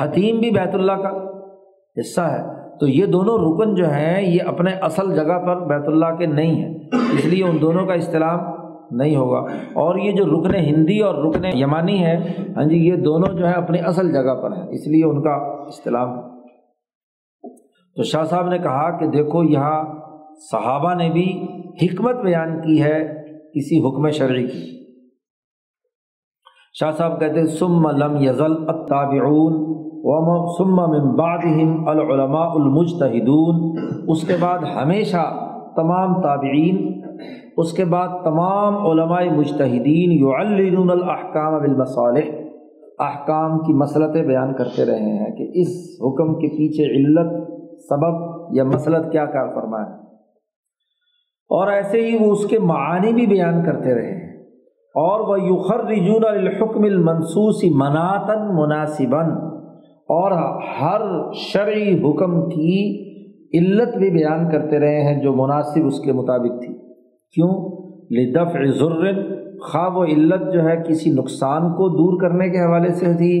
حتیم بھی بیت اللہ کا حصہ ہے، تو یہ دونوں رکن جو ہیں یہ اپنے اصل جگہ پر بیت اللہ کے نہیں ہیں، اس لیے ان دونوں کا استلام نہیں ہوگا۔ اور یہ جو رکن ہندی اور رکن یمانی ہے، ہاں جی، یہ دونوں جو ہیں اپنی اصل جگہ پر ہیں، اس لیے ان کا استلام۔ تو شاہ صاحب نے کہا کہ دیکھو یہاں صحابہ نے بھی حکمت بیان کی ہے کسی حکم شرعی کی۔ شاہ صاحب کہتے ہیں ثم لم یزل التابعون ثم من بعدهم العلماء المجتہدون، اس کے بعد ہمیشہ تمام تابعین، اس کے بعد تمام علماء مجتہدین یعلنون الاحکام بالمصالح، احکام کی مصلحتیں بیان کرتے رہے ہیں کہ اس حکم کے پیچھے علت، سبب یا مصلحت کیا کار فرما ہے، اور ایسے ہی وہ اس کے معانی بھی بیان کرتے رہے ہیں۔ اور وَيُخَرِّجُونَ لِلْحُكْمِ الْمَنْصُوصِ مَنَاطًا مُنَاسِبًا، اور ہر شرعی حکم کی علت بھی بیان کرتے رہے ہیں جو مناسب اس کے مطابق تھی۔ کیوں؟ لدفع ضرر، خواہ وہ علت جو ہے کسی نقصان کو دور کرنے کے حوالے سے تھی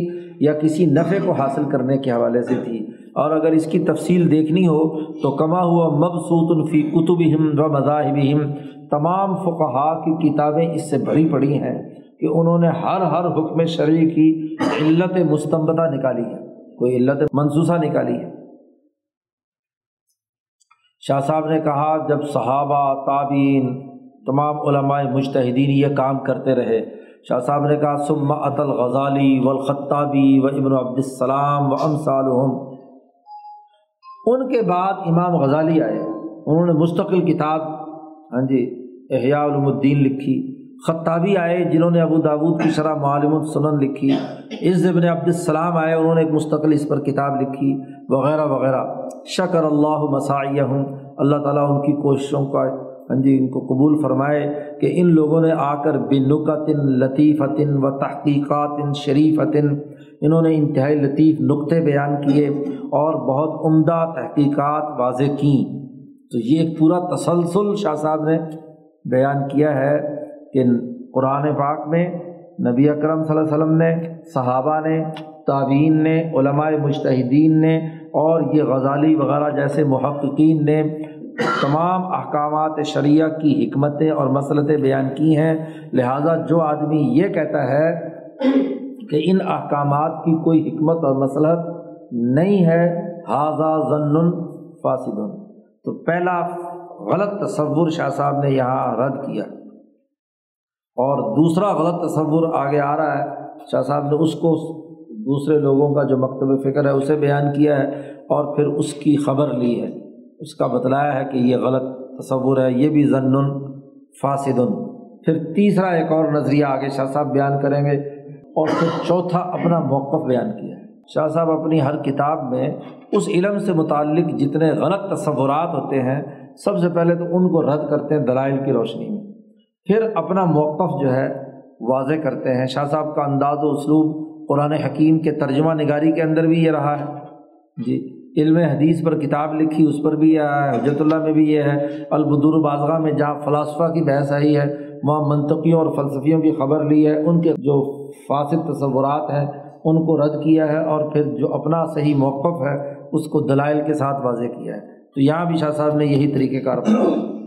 یا کسی نفع کو حاصل کرنے کے حوالے سے تھی۔ اور اگر اس کی تفصیل دیکھنی ہو تو کما ہوا مبسوط فی کتبہم و مذاہبہم، تمام فقہاء کی کتابیں اس سے بھری پڑی ہیں کہ انہوں نے ہر ہر حکم شرعی کی علت مستنبطہ نکالی ہے، کوئی علت منصوصہ نکالی ہے۔ شاہ صاحب نے کہا جب صحابہ، تابعین، تمام علماء مجتہدین یہ کام کرتے رہے، شاہ صاحب نے کہا ثم اتى الغزالی والخطابی وابن عبد السلام وامثالهم، ان کے بعد امام غزالی آئے، انہوں نے مستقل کتاب ہاں جی احیاء علوم الدین لکھی۔ خطابی آئے جنہوں نے ابو داود کی شرح معالم السنن لکھی۔ عز ابن عبد السلام آئے، انہوں نے ایک مستقل اس پر کتاب لکھی، وغیرہ وغیرہ۔ شکر اللہ مساعیہم، اللہ تعالیٰ ان کی کوششوں کا ہاں جی ان کو قبول فرمائے کہ ان لوگوں نے آ کر بنکت لطیفۃ و تحقیقات شریفۃ، انہوں نے انتہائی لطیف نقطے بیان کیے اور بہت عمدہ تحقیقات واضح کیں۔ تو یہ ایک پورا تسلسل شاہ صاحب نے بیان کیا ہے کہ قرآن پاک میں نبی اکرم صلی اللہ علیہ وسلم نے، صحابہ نے، تابعین نے، علماء مجتہدین نے، اور یہ غزالی وغیرہ جیسے محققین نے تمام احکامات شریعہ کی حکمتیں اور مصلحتیں بیان کی ہیں۔ لہٰذا جو آدمی یہ کہتا ہے کہ ان احکامات کی کوئی حکمت اور مصلحت نہیں ہے، ھذا ظن فاسد، تو پہلا غلط تصور شاہ صاحب نے یہاں رد کیا۔ اور دوسرا غلط تصور آگے آ رہا ہے، شاہ صاحب نے اس کو دوسرے لوگوں کا جو مکتب فکر ہے اسے بیان کیا ہے اور پھر اس کی خبر لی ہے، اس کا بتلایا ہے کہ یہ غلط تصور ہے، یہ بھی ظن فاسد۔ پھر تیسرا ایک اور نظریہ آگے شاہ صاحب بیان کریں گے، اور پھر چوتھا اپنا موقف بیان کیا ہے۔ شاہ صاحب اپنی ہر کتاب میں اس علم سے متعلق جتنے غلط تصورات ہوتے ہیں سب سے پہلے تو ان کو رد کرتے ہیں دلائل کی روشنی میں، پھر اپنا موقف جو ہے واضح کرتے ہیں۔ شاہ صاحب کا انداز و اسلوب قرآن حکیم کے ترجمہ نگاری کے اندر بھی یہ رہا ہے جی، علم حدیث پر کتاب لکھی اس پر بھی یہ ہے، حجت اللہ میں بھی یہ ہے، البدور بازغہ میں جہاں فلاسفہ کی بحث آئی ہے وہاں منطقیوں اور فلسفیوں کی خبر لی ہے، ان کے جو فاسد تصورات ہیں ان کو رد کیا ہے، اور پھر جو اپنا صحیح موقف ہے اس کو دلائل کے ساتھ واضح کیا ہے۔ تو یہاں بھی شاہ صاحب نے یہی طریقہ کار بنایا۔